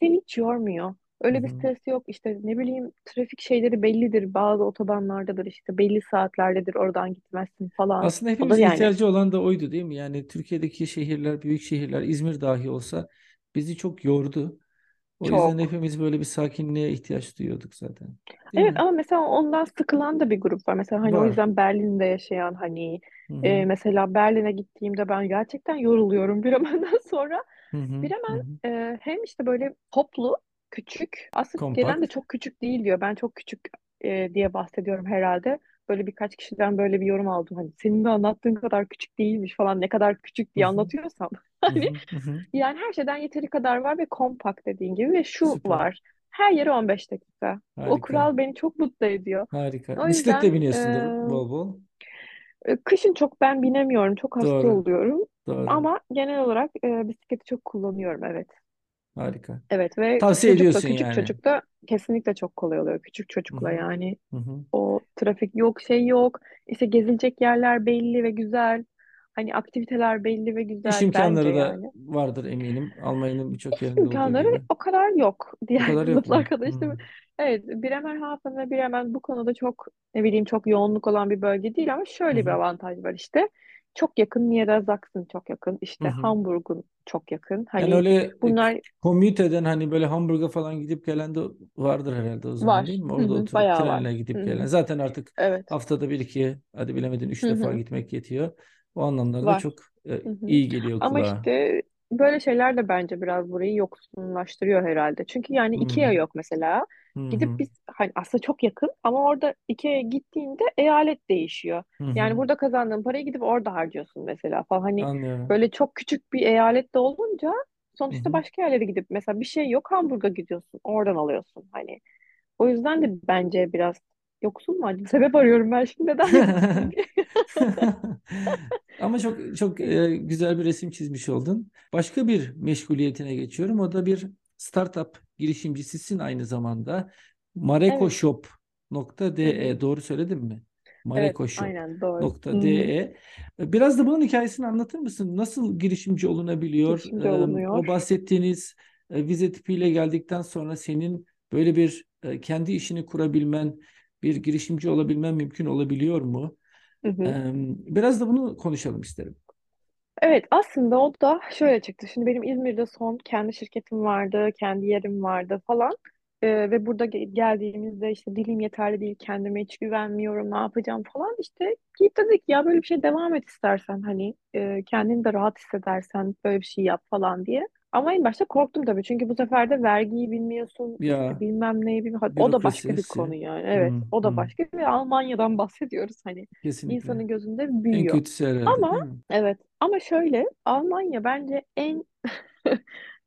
seni hiç yormuyor. Hı Öyle bir hı. stres yok. İşte ne bileyim, trafik şeyleri bellidir. Bazı otobanlardadır, işte belli saatlerdedir. Oradan gitmezsin falan. Aslında O da hepimizin yani ihtiyacı olan da oydu, değil mi? Yani Türkiye'deki şehirler, büyük şehirler, İzmir dahi olsa bizi çok yordu. O yüzden çok. hepimiz böyle bir sakinliğe ihtiyaç duyuyorduk zaten. Değil Evet, mi? ama mesela ondan sıkılan da bir grup var. Mesela hani o Var. yüzden Berlin'de yaşayan, hani Hı e, hı. mesela Berlin'e gittiğimde ben gerçekten yoruluyorum Bremen'den sonra. Hı hı. Hı Bremen hı. e, hem işte böyle toplu, küçük. Aslında gelen de Kompakt. çok küçük değil diyor. Ben çok küçük e, diye bahsediyorum herhalde. Böyle birkaç kişiden böyle bir yorum aldım. Hani senin de anlattığın kadar küçük değilmiş falan, ne kadar küçük Hı diye hı. anlatıyorsam. Hı Hani hı. Hı hı. yani her şeyden yeteri kadar var ve kompakt dediğin gibi, ve şu Süper. var: her yeri on beş dakika. O Harika. kural beni çok mutlu ediyor. Harika. O Bisiklet de yüzden biniyorsundur bol bol. e, kışın çok ben binemiyorum. Çok hasta Doğru. oluyorum. Doğru. Ama genel olarak e, bisikleti çok kullanıyorum, evet. Harika. Evet, ve Tavsiye çocukla ediyorsun küçük yani. çocukta kesinlikle çok kolay oluyor. Küçük Hı çocukla hı. yani Hı hı. o trafik yok, şey yok. İşte gezilecek yerler belli ve güzel. Hani aktiviteler belli ve İş güzel bence imkanları da yani. vardır eminim. Almanya'nın birçok İş yerinde olduğu imkanları gibi. o kadar yok O diğer kadar yok sınıflı mu? arkadaşlarım. Hmm. Evet, Bremerhaven ve Bremen bu konuda çok, ne bileyim, çok yoğunluk olan bir bölge değil, ama Hı şöyle bir hı. avantaj var işte. Çok yakın, Niedersachsen çok yakın, Hı işte hı. Hamburg'un çok yakın. Yani Hani öyle e, bunlar commute eden, hani böyle Hamburg'a falan gidip gelen de vardır herhalde o zaman, değil var. mi? Hı Orada hı, oturup bayağı var. trenle Hı gidip hı. gelen. Zaten artık Evet. haftada bir iki, hadi bilemedin üç Hı defa hı, gitmek yetiyor. O anlamlarda var. çok e, Hı hı. iyi geliyor Ama kulağa. işte böyle şeyler de bence biraz burayı yoksunlaştırıyor herhalde. Çünkü yani Hı Ikea hı. yok mesela. Hı Gidip hı. biz hani aslında çok yakın, ama orada Ikea'ya gittiğinde eyalet değişiyor. Hı Yani hı. burada kazandığın parayı gidip orada harcıyorsun mesela falan. Hani Anlıyorum. böyle çok küçük bir eyalette olunca Hı sonuçta hı. başka yerlere gidip, mesela bir şey yok, Hamburg'a gidiyorsun, oradan alıyorsun hani. O yüzden de bence biraz yoksun mu acaba? Sebep arıyorum ben şimdi, neden yoksunum diye. Ama çok çok e, güzel bir resim çizmiş oldun. Başka bir meşguliyetine geçiyorum. O da bir startup girişimcisisin aynı zamanda. Evet. Hı hı. marecoshop.de doğru söyledim mi? Evet, aynen, doğru. Hı hı. marecoshop.de Biraz da bunun hikayesini anlatır mısın? Nasıl girişimci olunabiliyor? Girişimci E, O olunuyor. bahsettiğiniz e, vize tipiyle geldikten sonra senin böyle bir e, kendi işini kurabilmen, bir girişimci olabilmen mümkün olabiliyor mu? Hı hı. Ee, Biraz da bunu konuşalım isterim. Evet, aslında o da şöyle çıktı. Şimdi benim İzmir'de son kendi şirketim vardı, kendi yerim vardı falan. Ee, ve burada ge- geldiğimizde işte dilim yeterli değil, kendime hiç güvenmiyorum, ne yapacağım falan. İşte git dedik ya, böyle bir şey devam et istersen, hani e, kendini de rahat hissedersen böyle bir şey yap falan diye. Ama en başta korktum tabii, çünkü bu sefer de vergiyi bilmiyorsun, işte Ya bilmem neyi bilmiyorsun. O da bürokrasi başka bir hepsi. konu yani, evet, Hmm, o da hmm. başka, ve Almanya'dan bahsediyoruz, hani Kesinlikle. insanın gözünde En büyüyor. kötüsü herhalde, Ama değil mi? evet, ama şöyle, Almanya bence en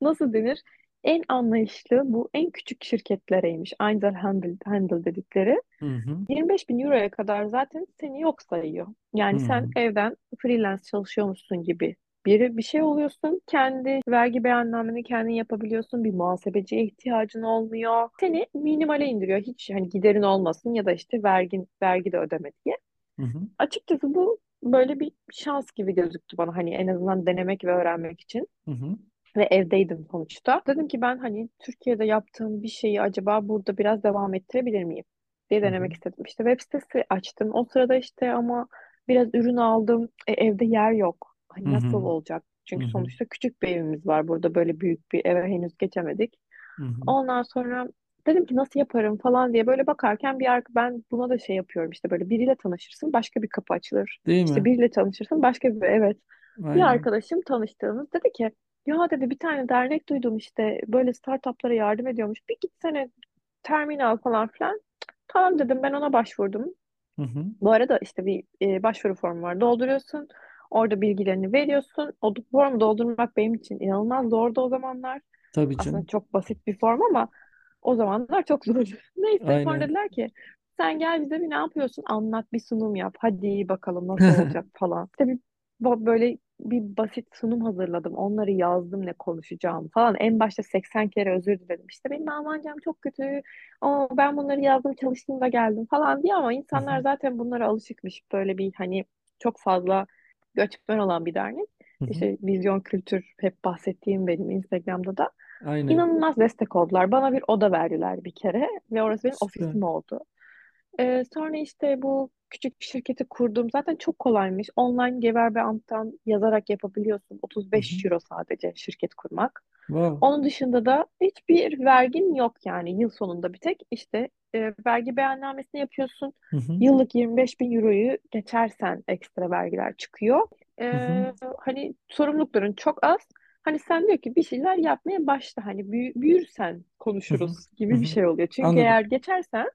nasıl denir? En anlayışlı, bu en küçük şirketlereymiş. Einzelhandel handel dedikleri. Hı hı. yirmi beş bin euroya kadar zaten seni yok sayıyor. Hı Yani sen hı. evden freelance çalışıyormuşsun gibi biri bir şey oluyorsun. Kendi vergi beyannameni kendin yapabiliyorsun. Bir muhasebeciye ihtiyacın olmuyor. Seni minimale indiriyor. Hiç hani giderin olmasın, ya da işte vergin, vergi de ödeme diye. Hı hı. Açıkçası bu böyle bir şans gibi gözüktü bana, hani en azından denemek ve öğrenmek için, Hı hı. ve evdeydim sonuçta. Dedim ki ben hani Türkiye'de yaptığım bir şeyi acaba burada biraz devam ettirebilir miyim diye Hı hı. denemek istedim. İşte web sitesi açtım o sırada işte, ama biraz ürün aldım. E, evde yer yok. Hı Hani nasıl hı. olacak? Hı Çünkü hı. sonuçta küçük bir evimiz var burada, böyle büyük bir eve henüz geçemedik. Hı hı. Ondan sonra dedim ki nasıl yaparım falan diye böyle bakarken bir arka, ben buna da şey yapıyorum işte, böyle biriyle tanışırsın başka bir kapı açılır. Değil İşte mi? biriyle tanışırsın başka bir, evet. Bir Aynen. arkadaşım, tanıştığımız, dedi ki ya dedi, bir tane dernek duydum işte, böyle startuplara yardım ediyormuş. Bir gitsene, terminal falan filan. Tamam dedim, ben ona başvurdum. Hı hı. Bu arada işte bir e, başvuru formu var. Dolduruyorsun. Orada bilgilerini veriyorsun. O formu doldurmak benim için inanılmaz zordu o zamanlar. Tabii Aslında canım. çok basit bir form, ama o zamanlar çok zor. Neyse, sonra Aynen. dediler ki Sen gel bize bir ne yapıyorsun? Anlat, bir sunum yap. Hadi iyi bakalım nasıl olacak falan. İşte bir, böyle bir basit sunum hazırladım. Onları yazdım ne konuşacağım falan. En başta seksen kere özür diledim. İşte benim Almancam çok kötü. Aa, ben bunları yazdım, çalıştım da geldim falan diye, ama insanlar zaten bunlara alışıkmış. Böyle bir hani çok fazla göçmen olan bir dernek. İşte vizyon kültür hep bahsettiğim benim Instagram'da da. Aynen. İnanılmaz destek oldular. Bana bir oda verdiler bir kere ve orası benim Süper. Ofisim oldu. Ee, sonra işte bu küçük bir şirketi kurdum. Zaten çok kolaymış. Online Gewerbeamt'tan yazarak yapabiliyorsun. otuz beş Hı-hı. euro sadece şirket kurmak. Wow. Onun dışında da hiçbir vergin yok yani. Yıl sonunda bir tek işte e, vergi beyannamesini yapıyorsun. Hı-hı. Yıllık yirmi beş bin euroyu geçersen ekstra vergiler çıkıyor. Ee, hani sorumlulukların çok az. Hani sen diyor ki bir şeyler yapmaya başla. Hani büyü, büyürsen konuşuruz Hı-hı. gibi Hı-hı. bir şey oluyor. Çünkü Anladım. Eğer geçersen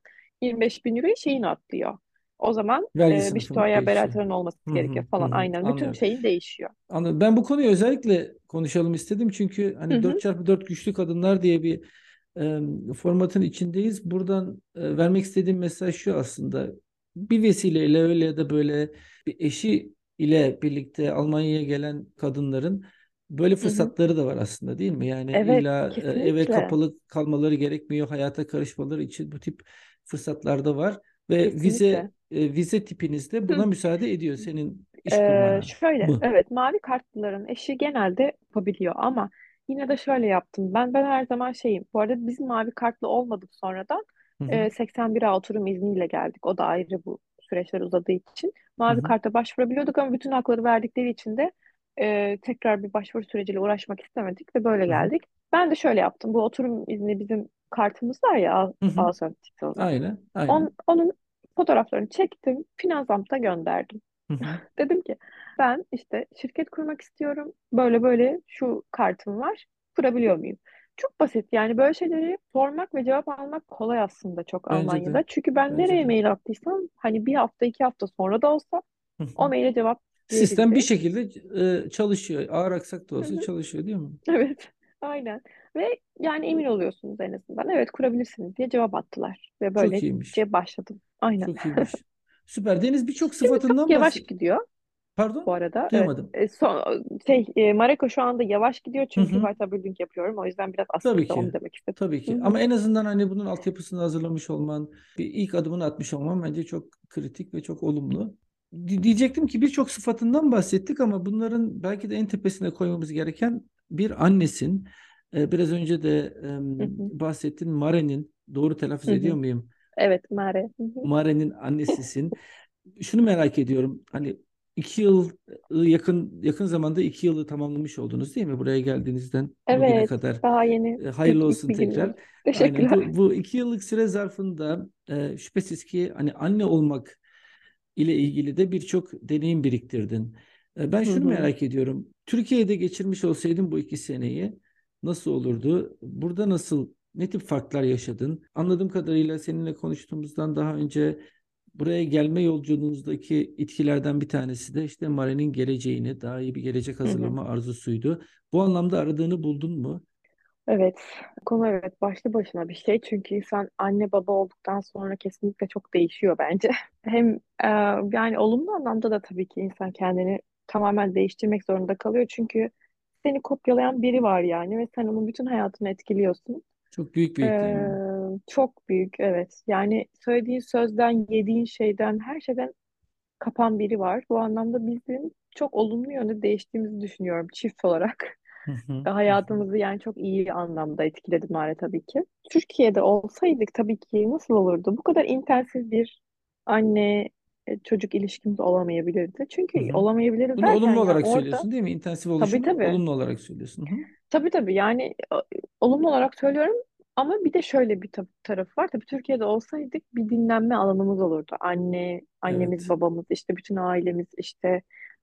yirmi beş bin euroyu şeyin atlıyor. O zaman e, bir stoya beratörün olması hı hı, gerekiyor falan. Hı hı, aynen. Anladım. Bütün şeyin değişiyor. Anladım. Ben bu konuyu özellikle konuşalım istedim. Çünkü hani hı hı. dört çarpı dört Güçlü Kadınlar diye bir e, formatın içindeyiz. Buradan e, vermek istediğim mesaj şu aslında. Bir vesileyle öyle ya da böyle bir eşi ile birlikte Almanya'ya gelen kadınların böyle fırsatları hı hı. da var aslında, değil mi? Yani evet, illa kesinlikle. Eve kapalı kalmaları gerekmiyor. Hayata karışmaları için bu tip fırsatlar da var. Ve Kesinlikle. vize e, vize tipinizde buna Hı. müsaade ediyor senin iş kurmana. Ee, şöyle Bu. evet, mavi kartlıların eşi genelde yapabiliyor ama yine de şöyle yaptım. Ben ben her zaman şeyim. Bu arada biz mavi kartlı olmadık sonradan. E, seksen bire oturum izniyle geldik. O da ayrı, bu süreçler uzadığı için. Mavi Hı-hı. karta başvurabiliyorduk ama bütün hakları verdikleri için de e, tekrar bir başvuru süreciyle uğraşmak istemedik ve böyle Hı-hı. geldik. Ben de şöyle yaptım. Bu oturum izni bizim kartımız var ya, Ausbildung. Aynen, aynen. On, onun fotoğraflarını çektim, Finanzamt'a gönderdim. Dedim ki ben işte şirket kurmak istiyorum. Böyle böyle şu kartım var. Kurabiliyor muyum? Çok basit yani, böyle şeyleri sormak ve cevap almak kolay aslında çok Bence Almanya'da. De. Çünkü ben Bence nereye de. mail attıysam hani bir hafta iki hafta sonra da olsa o maile cevap verildi. Sistem bir şekilde çalışıyor. Ağır aksak da olsa çalışıyor, değil mi? Evet. Aynen. Ve yani emin oluyorsunuz en azından. Evet, kurabilirsiniz diye cevap attılar. Ve böylece başladım. Aynen. Çok iyiymiş. Süper. Deniz birçok sıfatından bahsediyor. Yavaş gidiyor. Pardon? Bu arada. Duyamadım. Evet, son, şey, e, Mareko şu anda yavaş gidiyor. Çünkü Weiterbildung yapıyorum. O yüzden biraz aslında onu demek istedim. Tabii ki. Hı-hı. Ama en azından hani bunun altyapısını hazırlamış olman, bir ilk adımını atmış olman bence çok kritik ve çok olumlu. Diyecektim ki birçok sıfatından bahsettik ama bunların belki de en tepesine koymamız gereken bir annesin. Biraz önce de bahsettin, Mare'nin, doğru telaffuz ediyor muyum? Evet, Mare. Mare'nin annesisin. Şunu merak ediyorum, hani iki yıl yakın yakın zamanda iki yılı tamamlamış oldunuz, değil mi? Buraya geldiğinizden evet, bugüne kadar. Daha yeni. Hayırlı olsun tekrar. Teşekkürler. Aynen, bu, bu iki yıllık süre zarfında şüphesiz ki hani anne olmak ile ilgili de birçok deneyim biriktirdin. Ben şunu Hı-hı. merak ediyorum. Türkiye'de geçirmiş olsaydın bu iki seneyi nasıl olurdu? Burada nasıl, ne tip farklar yaşadın? Anladığım kadarıyla seninle konuştuğumuzdan daha önce buraya gelme yolculuğunuzdaki etkilerden bir tanesi de işte Mare'nin geleceğini, daha iyi bir gelecek hazırlama Hı-hı. arzusuydu. Bu anlamda aradığını buldun mu? Evet, konu evet başlı başına bir şey. Çünkü insan anne baba olduktan sonra kesinlikle çok değişiyor bence. Hem e, yani olumlu anlamda da tabii ki insan kendini tamamen değiştirmek zorunda kalıyor. Çünkü seni kopyalayan biri var yani ve sen onun bütün hayatını etkiliyorsun. Çok büyük bir etki. Ee, çok büyük, evet. Yani söylediğin sözden, yediğin şeyden, her şeyden kapan biri var. Bu anlamda bizim çok olumlu yönde değiştiğimizi düşünüyorum çift olarak. Hayatımızı yani çok iyi anlamda etkiledi Mare tabii ki. Türkiye'de olsaydık tabii ki nasıl olurdu? Bu kadar intensif bir anne çocuk ilişkimiz olamayabilirdi. Çünkü Hı-hı. olamayabilirdi Bunu derken. Bunu olumlu olarak yani söylüyorsun orada, değil mi? İntensif oluşum tabii, tabii. olumlu olarak söylüyorsun. Hı-hı. Tabii tabii yani olumlu olarak söylüyorum ama bir de şöyle bir tarafı var. Tabii Türkiye'de olsaydık bir dinlenme alanımız olurdu. Anne, annemiz, evet. babamız, işte bütün ailemiz, işte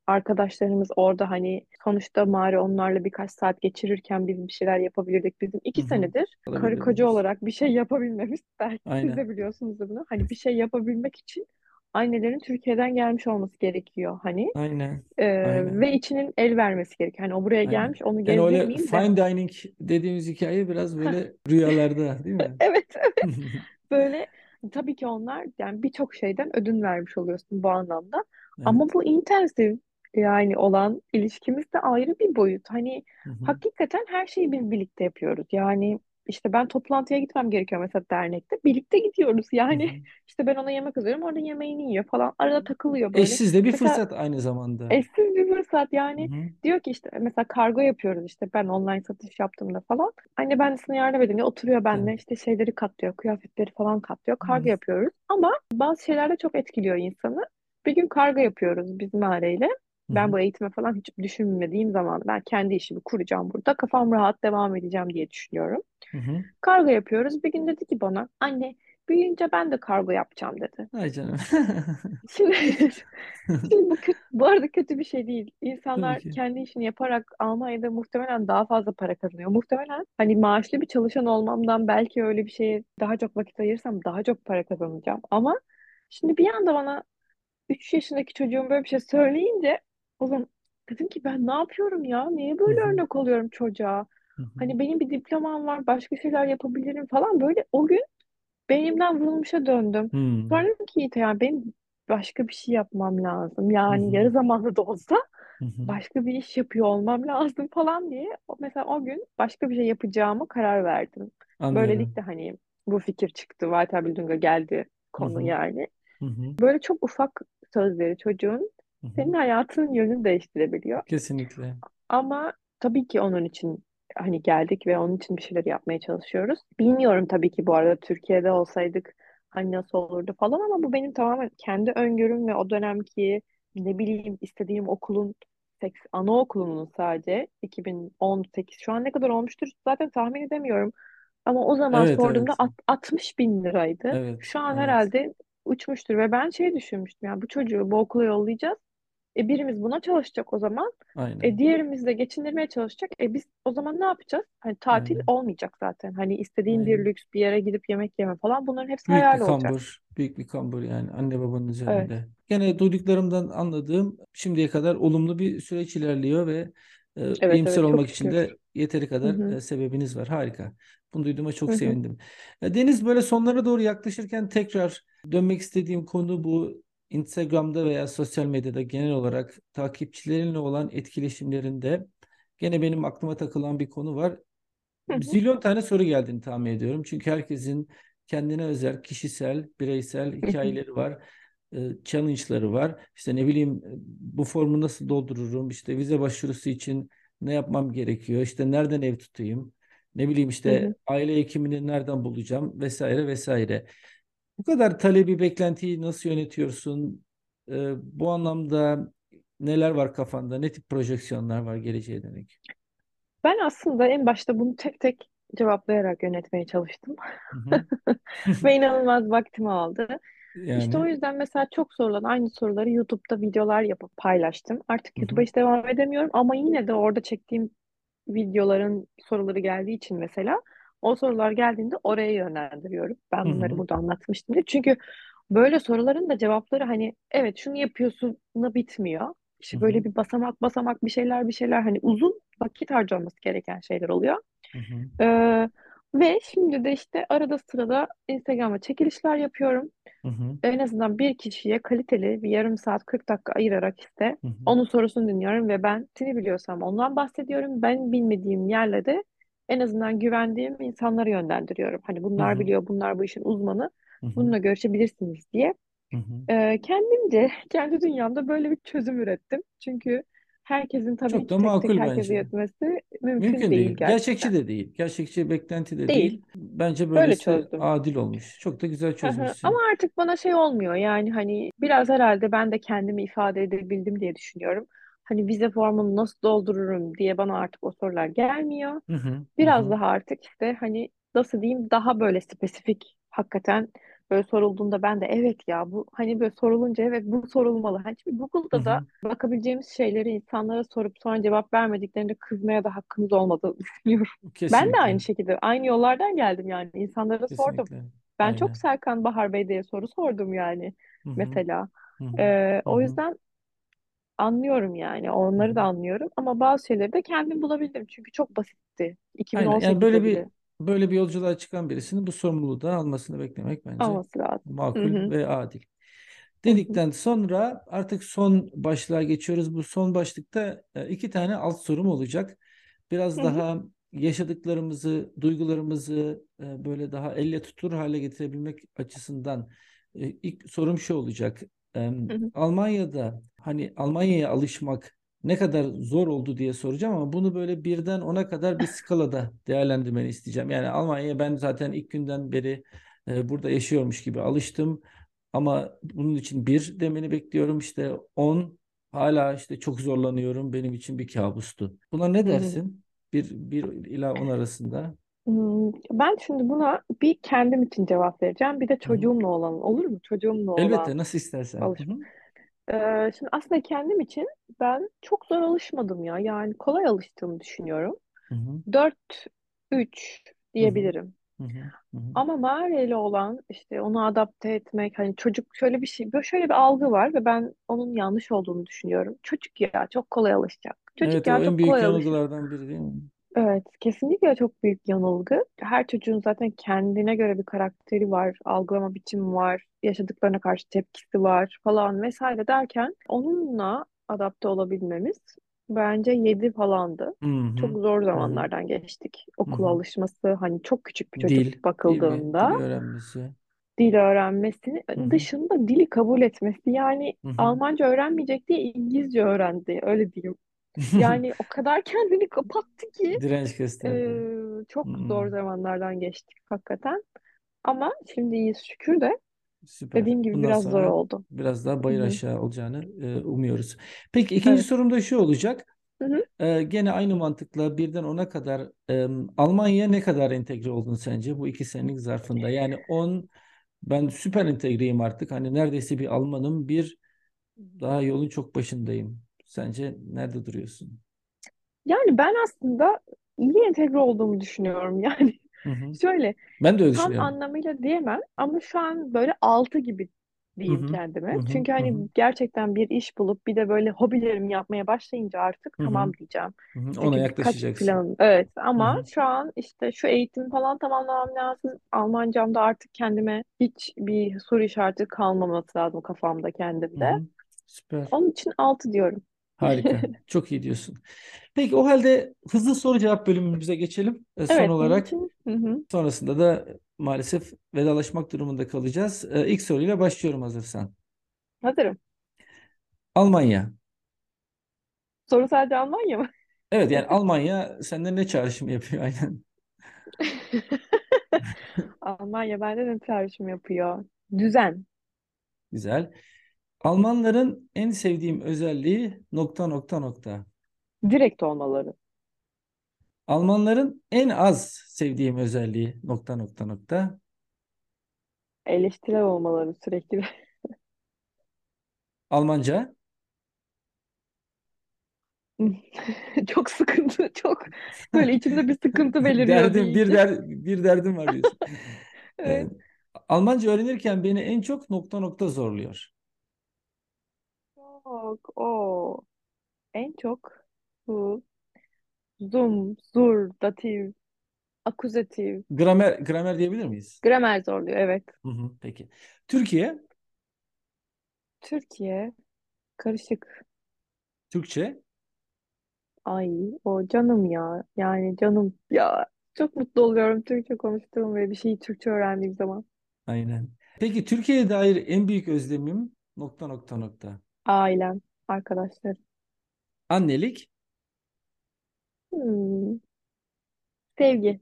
arkadaşlarımız orada, hani sonuçta Mare onlarla birkaç saat geçirirken biz bir şeyler yapabilirdik. Bizim iki Hı-hı. senedir karı koca olarak bir şey yapabilmemiz, belki Aynen. siz de biliyorsunuz bunu. Hani bir şey yapabilmek için annelerin Türkiye'den gelmiş olması gerekiyor hani. Aynen. E, Aynen. Ve içinin el vermesi gerekiyor. Hani o buraya Aynen. gelmiş, onu yani gezdirmeyeyim de. Fine dining dediğimiz hikaye biraz böyle rüyalarda, değil mi? Evet, evet. Böyle tabii ki onlar yani birçok şeyden ödün vermiş oluyorsun bu anlamda. Evet. Ama bu intensif yani olan ilişkimiz de ayrı bir boyut. Hani hı hı. hakikaten her şeyi biz birlikte yapıyoruz. Yani işte ben toplantıya gitmem gerekiyor mesela dernekte. Birlikte gidiyoruz yani. Hı hı. işte ben ona yemek hazırlıyorum, orada yemeğini yiyor falan. Arada takılıyor böyle. Eşsiz de bir mesela, fırsat aynı zamanda. Eşsiz bir fırsat yani. Hı hı. Diyor ki işte mesela kargo yapıyoruz işte ben online satış yaptığımda falan. Anne ben de sana yardım edeyim. Oturuyor benimle evet. işte şeyleri katlıyor, kıyafetleri falan katlıyor. Kargo hı hı. yapıyoruz ama bazı şeyler de çok etkiliyor insanı. Bir gün kargo yapıyoruz biz Mare'yle. Ben hı hı. bu eğitime falan hiç düşünmediğim zaman ben kendi işimi kuracağım burada. Kafam rahat devam edeceğim diye düşünüyorum. Hı hı. Kargo yapıyoruz. Bir gün dedi ki bana anne büyüyünce ben de kargo yapacağım dedi. Ay canım. Şimdi, şimdi bu, kötü, bu arada kötü bir şey değil. İnsanlar kendi işini yaparak Almanya'da muhtemelen daha fazla para kazanıyor. Muhtemelen hani maaşlı bir çalışan olmamdan belki öyle bir şeye daha çok vakit ayırırsam daha çok para kazanacağım. Ama şimdi bir anda bana üç yaşındaki çocuğum böyle bir şey söyleyince o zaman dedim ki ben ne yapıyorum ya? Niye böyle hı-hı. örnek oluyorum çocuğa? Hı-hı. Hani benim bir diplomam var, başka şeyler yapabilirim falan. Böyle o gün beynimden vurulmuşa döndüm. Hı-hı. Sonra dedim ki yani benim başka bir şey yapmam lazım. Yani hı-hı. yarı zamanlı da olsa hı-hı. başka bir iş yapıyor olmam lazım falan diye. Mesela o gün başka bir şey yapacağıma karar verdim. Anlıyorum. Böylelikle hani bu fikir çıktı. Weiterbildung'a geldi konu hı-hı. yani. Hı-hı. Böyle çok ufak sözleri çocuğun senin hayatının yönünü değiştirebiliyor. Kesinlikle. Ama tabii ki onun için hani geldik ve onun için bir şeyler yapmaya çalışıyoruz. Bilmiyorum tabii ki bu arada Türkiye'de olsaydık hani nasıl olurdu falan ama bu benim tamamen kendi öngörüm ve o dönemki ne bileyim istediğim okulun anaokulunun sadece iki bin on sekiz şu an ne kadar olmuştur zaten tahmin edemiyorum. Ama o zaman evet, sorduğumda evet. altmış bin liraydı. Evet, şu an evet. herhalde uçmuştur ve ben şey düşünmüştüm yani bu çocuğu bu okula yollayacağız. E birimiz buna çalışacak o zaman. Aynen. E diğerimiz de geçindirmeye çalışacak. E biz o zaman ne yapacağız? Hani tatil aynen. olmayacak zaten. Hani istediğin aynen. bir lüks bir yere gidip yemek yeme falan bunların hepsi büyük hayal bir olacak. Kambur, büyük bir kambur yani anne babanın üzerinde. Evet. Gene duyduklarımdan anladığım şimdiye kadar olumlu bir süreç ilerliyor ve e, evet, iyimser evet, olmak için de yeteri kadar hı-hı. sebebiniz var. Harika. Bunu duyduğuma çok hı-hı. sevindim. Deniz böyle sonlara doğru yaklaşırken tekrar dönmek istediğim konu bu. Instagram'da veya sosyal medyada genel olarak takipçilerinle olan etkileşimlerinde gene benim aklıma takılan bir konu var. Hı hı. Zilyon tane soru geldiğini tahmin ediyorum. Çünkü herkesin kendine özel, kişisel, bireysel hikayeleri var. Challenge'ları var. İşte ne bileyim bu formu nasıl doldururum? İşte vize başvurusu için ne yapmam gerekiyor? İşte nereden ev tutayım? Ne bileyim işte hı hı. aile hekimini nereden bulacağım? Vesaire vesaire. Bu kadar talebi, beklentiyi nasıl yönetiyorsun? Ee, bu anlamda neler var kafanda? Ne tip projeksiyonlar var geleceğe dönük? Ben aslında en başta bunu tek tek cevaplayarak yönetmeye çalıştım. Ve inanılmaz vaktimi aldı. Yani... İşte o yüzden mesela çok sorulan aynı soruları YouTube'da videolar yapıp paylaştım. Artık YouTube'a hiç devam edemiyorum ama yine de orada çektiğim videoların soruları geldiği için mesela o sorular geldiğinde oraya yönlendiriyorum. Ben bunları hı-hı. burada anlatmıştım diye. Çünkü böyle soruların da cevapları hani evet şunu yapıyorsunla bitmiyor. İşte hı-hı. böyle bir basamak basamak bir şeyler bir şeyler hani uzun vakit harcanması gereken şeyler oluyor. Ee, ve şimdi de işte arada sırada Instagram'a çekilişler yapıyorum. Hı-hı. En azından bir kişiye kaliteli bir yarım saat kırk dakika ayırarak işte hı-hı. onun sorusunu dinliyorum ve ben seni biliyorsam ondan bahsediyorum. Ben bilmediğim yerle de en azından güvendiğim insanları yönlendiriyorum. Hani bunlar hı-hı. biliyor, bunlar bu işin uzmanı. Hı-hı. Bununla görüşebilirsiniz diye. Ee, kendimce, kendi dünyamda böyle bir çözüm ürettim. Çünkü herkesin tabii çok da makul tek tek herkese yetmesi mümkün, mümkün değil, değil gerçekten. Gerçekçi de değil. Gerçekçi beklenti de değil. değil. Bence böylesi böyle adil olmuş. Çok da güzel çözmüşsün. Ama artık bana şey olmuyor. Yani hani biraz herhalde ben de kendimi ifade edebildim diye düşünüyorum. Hani vize formunu nasıl doldururum diye bana artık o sorular gelmiyor. Hı hı, Biraz hı. daha artık işte hani nasıl diyeyim daha böyle spesifik hakikaten böyle sorulduğunda ben de evet ya bu hani böyle sorulunca evet bu sorulmalı. Hani şimdi Google'da hı hı. da bakabileceğimiz şeyleri insanlara sorup sonra cevap vermediklerinde kızmaya da hakkımız olmadığını düşünüyorum. Kesinlikle. Ben de aynı şekilde aynı yollardan geldim yani insanlara kesinlikle. Sordum. Ben aynen. çok Serkan Bahar Bey diye soru sordum yani hı hı. mesela. Hı hı. Ee, hı hı. O yüzden anlıyorum yani onları da anlıyorum ama bazı şeyleri de kendim bulabilirim çünkü çok basitti. iki bin on sekizde yani böyle bir böyle bir yolculuğa çıkan birisinin bu sorumluluğu da almasını beklemek bence makul Hı-hı. ve adil. Dedikten sonra artık son başlığa geçiyoruz. Bu son başlıkta iki tane alt sorum olacak. Biraz Hı-hı. daha yaşadıklarımızı, duygularımızı böyle daha elle tutur hale getirebilmek açısından ilk sorum şu olacak. Hı-hı. Almanya'da hani Almanya'ya alışmak ne kadar zor oldu diye soracağım ama bunu böyle birden ona kadar bir skalada değerlendirmeni isteyeceğim. Yani Almanya'ya ben zaten ilk günden beri burada yaşıyormuş gibi alıştım. Ama bunun için bir demeni bekliyorum, işte on hala işte çok zorlanıyorum, benim için bir kabustu. Buna ne dersin? Bir, bir ila on arasında. Ben şimdi buna bir kendim için cevap vereceğim, bir de çocuğumla olan, olur mu? Çocuğumla olan. Elbette, nasıl istersen. Ee, şimdi aslında kendim için ben çok zor alışmadım ya, yani kolay alıştığımı düşünüyorum. dört üç diyebilirim. Hı-hı. Hı hı, hı. Ama Mare'yle olan işte onu adapte etmek, hani çocuk şöyle bir şey, böyle şöyle bir algı var ve ben onun yanlış olduğunu düşünüyorum. Çocuk ya çok kolay alışacak. Çocuk evet, ya çok kolay alışacak. Yanılgılardan biri değil mi? Evet, kesinlikle çok büyük yanılgı. Her çocuğun zaten kendine göre bir karakteri var, algılama biçimi var, yaşadıklarına karşı tepkisi var falan vesaire derken onunla adapte olabilmemiz bence yedi falandı. Hı-hı. Çok zor zamanlardan Hı-hı. geçtik. Okula Hı-hı. alışması, hani çok küçük bir çocuk dil, bakıldığında. Dil öğrenmesi. Dil öğrenmesi. Hı-hı. Dışında dili kabul etmesi. Yani Hı-hı. Almanca öğrenmeyecek diye İngilizce öğrendi. Öyle diyeyim. Yani o kadar kendini kapattı ki. Direnç gösterdi. E, çok Hı-hı. zor zamanlardan geçtik hakikaten. Ama şimdi iyiyiz şükür de. Süper. Dediğim gibi bundan biraz zor oldu. Biraz daha bayır Hı-hı. aşağı olacağını e, umuyoruz. Peki ikinci evet. sorum da şu olacak. E, gene aynı mantıkla birden ona kadar e, Almanya ne kadar entegre oldun sence bu iki senelik zarfında? Yani on, ben süper entegreyim artık. Hani neredeyse bir Almanım, bir daha yolun çok başındayım. Sence nerede duruyorsun? Yani ben aslında iyi entegre olduğumu düşünüyorum yani. Hı hı. Şöyle, ben de öyle tam anlamıyla diyemem ama şu an böyle altı gibi diyeyim hı hı. kendime. Hı hı. Çünkü hani hı hı. gerçekten bir iş bulup bir de böyle hobilerimi yapmaya başlayınca artık hı hı. tamam diyeceğim. Hı hı. Ona yaklaşacaksın. Planım. Evet ama hı hı. şu an işte şu eğitimi falan tamamlamam lazım. Almancamda artık kendime hiç bir soru işareti kalmaması lazım kafamda, kendimde. Hı hı. Süper. Onun için altı diyorum. Harika. Çok iyi diyorsun. Peki o halde hızlı soru cevap bölümümüze geçelim. Son evet, olarak hı hı. sonrasında da maalesef vedalaşmak durumunda kalacağız. İlk soruyla başlıyorum, hazırsan. Hazırım. Almanya. Soru sadece Almanya mı? Evet, yani Almanya senden ne çağrışım yapıyor aynen? Almanya benden ne çağrışım yapıyor? Düzen. Güzel. Almanların en sevdiğim özelliği nokta nokta nokta. Direkt olmaları. Almanların en az sevdiğim özelliği nokta nokta nokta. Eleştirel olmaları sürekli. Almanca. Çok sıkıntı, çok böyle içimde bir sıkıntı beliriyor. Derdim, bir, der, bir derdim var diyorsun. Evet. Almanca öğrenirken beni en çok nokta nokta zorluyor. Çok, o en çok bu zum, zur, datif, akuzatif. Gramer, gramer diyebilir miyiz? Gramer zorluyor, evet. Hı hı, peki. Türkiye? Türkiye karışık. Türkçe? Ay, o canım ya. Yani canım ya. Çok mutlu oluyorum Türkçe konuştuğum ve bir şeyi Türkçe öğrendiğim zaman. Aynen. Peki Türkiye'ye dair en büyük özlemim nokta nokta nokta. Ailem, arkadaşlarım. Annelik? Hmm. Sevgi.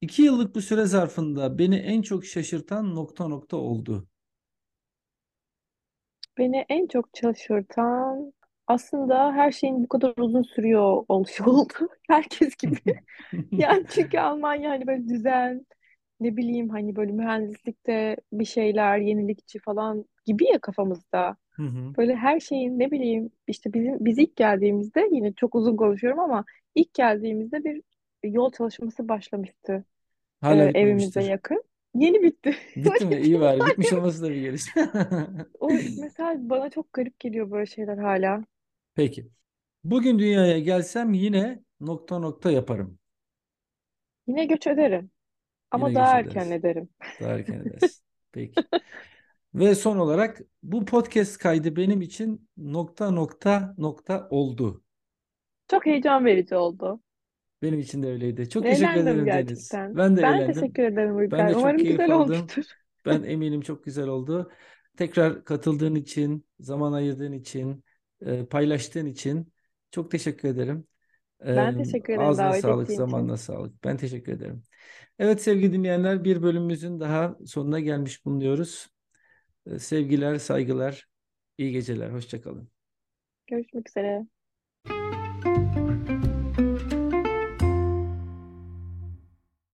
İki yıllık bu süre zarfında beni en çok şaşırtan nokta nokta oldu. Beni en çok şaşırtan aslında her şeyin bu kadar uzun sürüyor oluşu oldu. Herkes gibi. Yani çünkü Almanya hani böyle düzen, ne bileyim hani böyle mühendislikte bir şeyler, yenilikçi falan gibi ya kafamızda. Hı hı. Böyle her şeyin, ne bileyim işte bizim biz ilk geldiğimizde, yine çok uzun konuşuyorum ama ilk geldiğimizde bir yol çalışması başlamıştı. Hala ee, evimize yakın. Yeni bitti. Bitti mi? İyi bari. Bitmiş olması da bir gelişme. O mesela bana çok garip geliyor böyle şeyler hala. Peki. Bugün dünyaya gelsem yine nokta nokta yaparım. Yine göç ederim. Ama Yine göç daha erken edersin. ederim. Daha erken edersin. Peki. Ve son olarak bu podcast kaydı benim için nokta nokta nokta oldu. Çok heyecan verici oldu. Benim için de öyleydi. Çok eğlendim, teşekkür ederim gerçekten. Deniz. Ben de ben eğlendim. Ben teşekkür ederim Uygar. Ben de Umarım çok keyif güzel aldım. Olmuştur. Ben eminim çok güzel oldu. Tekrar katıldığın için, zaman ayırdığın için, paylaştığın için çok teşekkür ederim. Ben teşekkür ederim. Ağzına sağlık, zamanına sağlık. Ben teşekkür ederim. Evet sevgili dinleyenler, bir bölümümüzün daha sonuna gelmiş bulunuyoruz. Sevgiler, saygılar, iyi geceler. Hoşça kalın. Görüşmek üzere.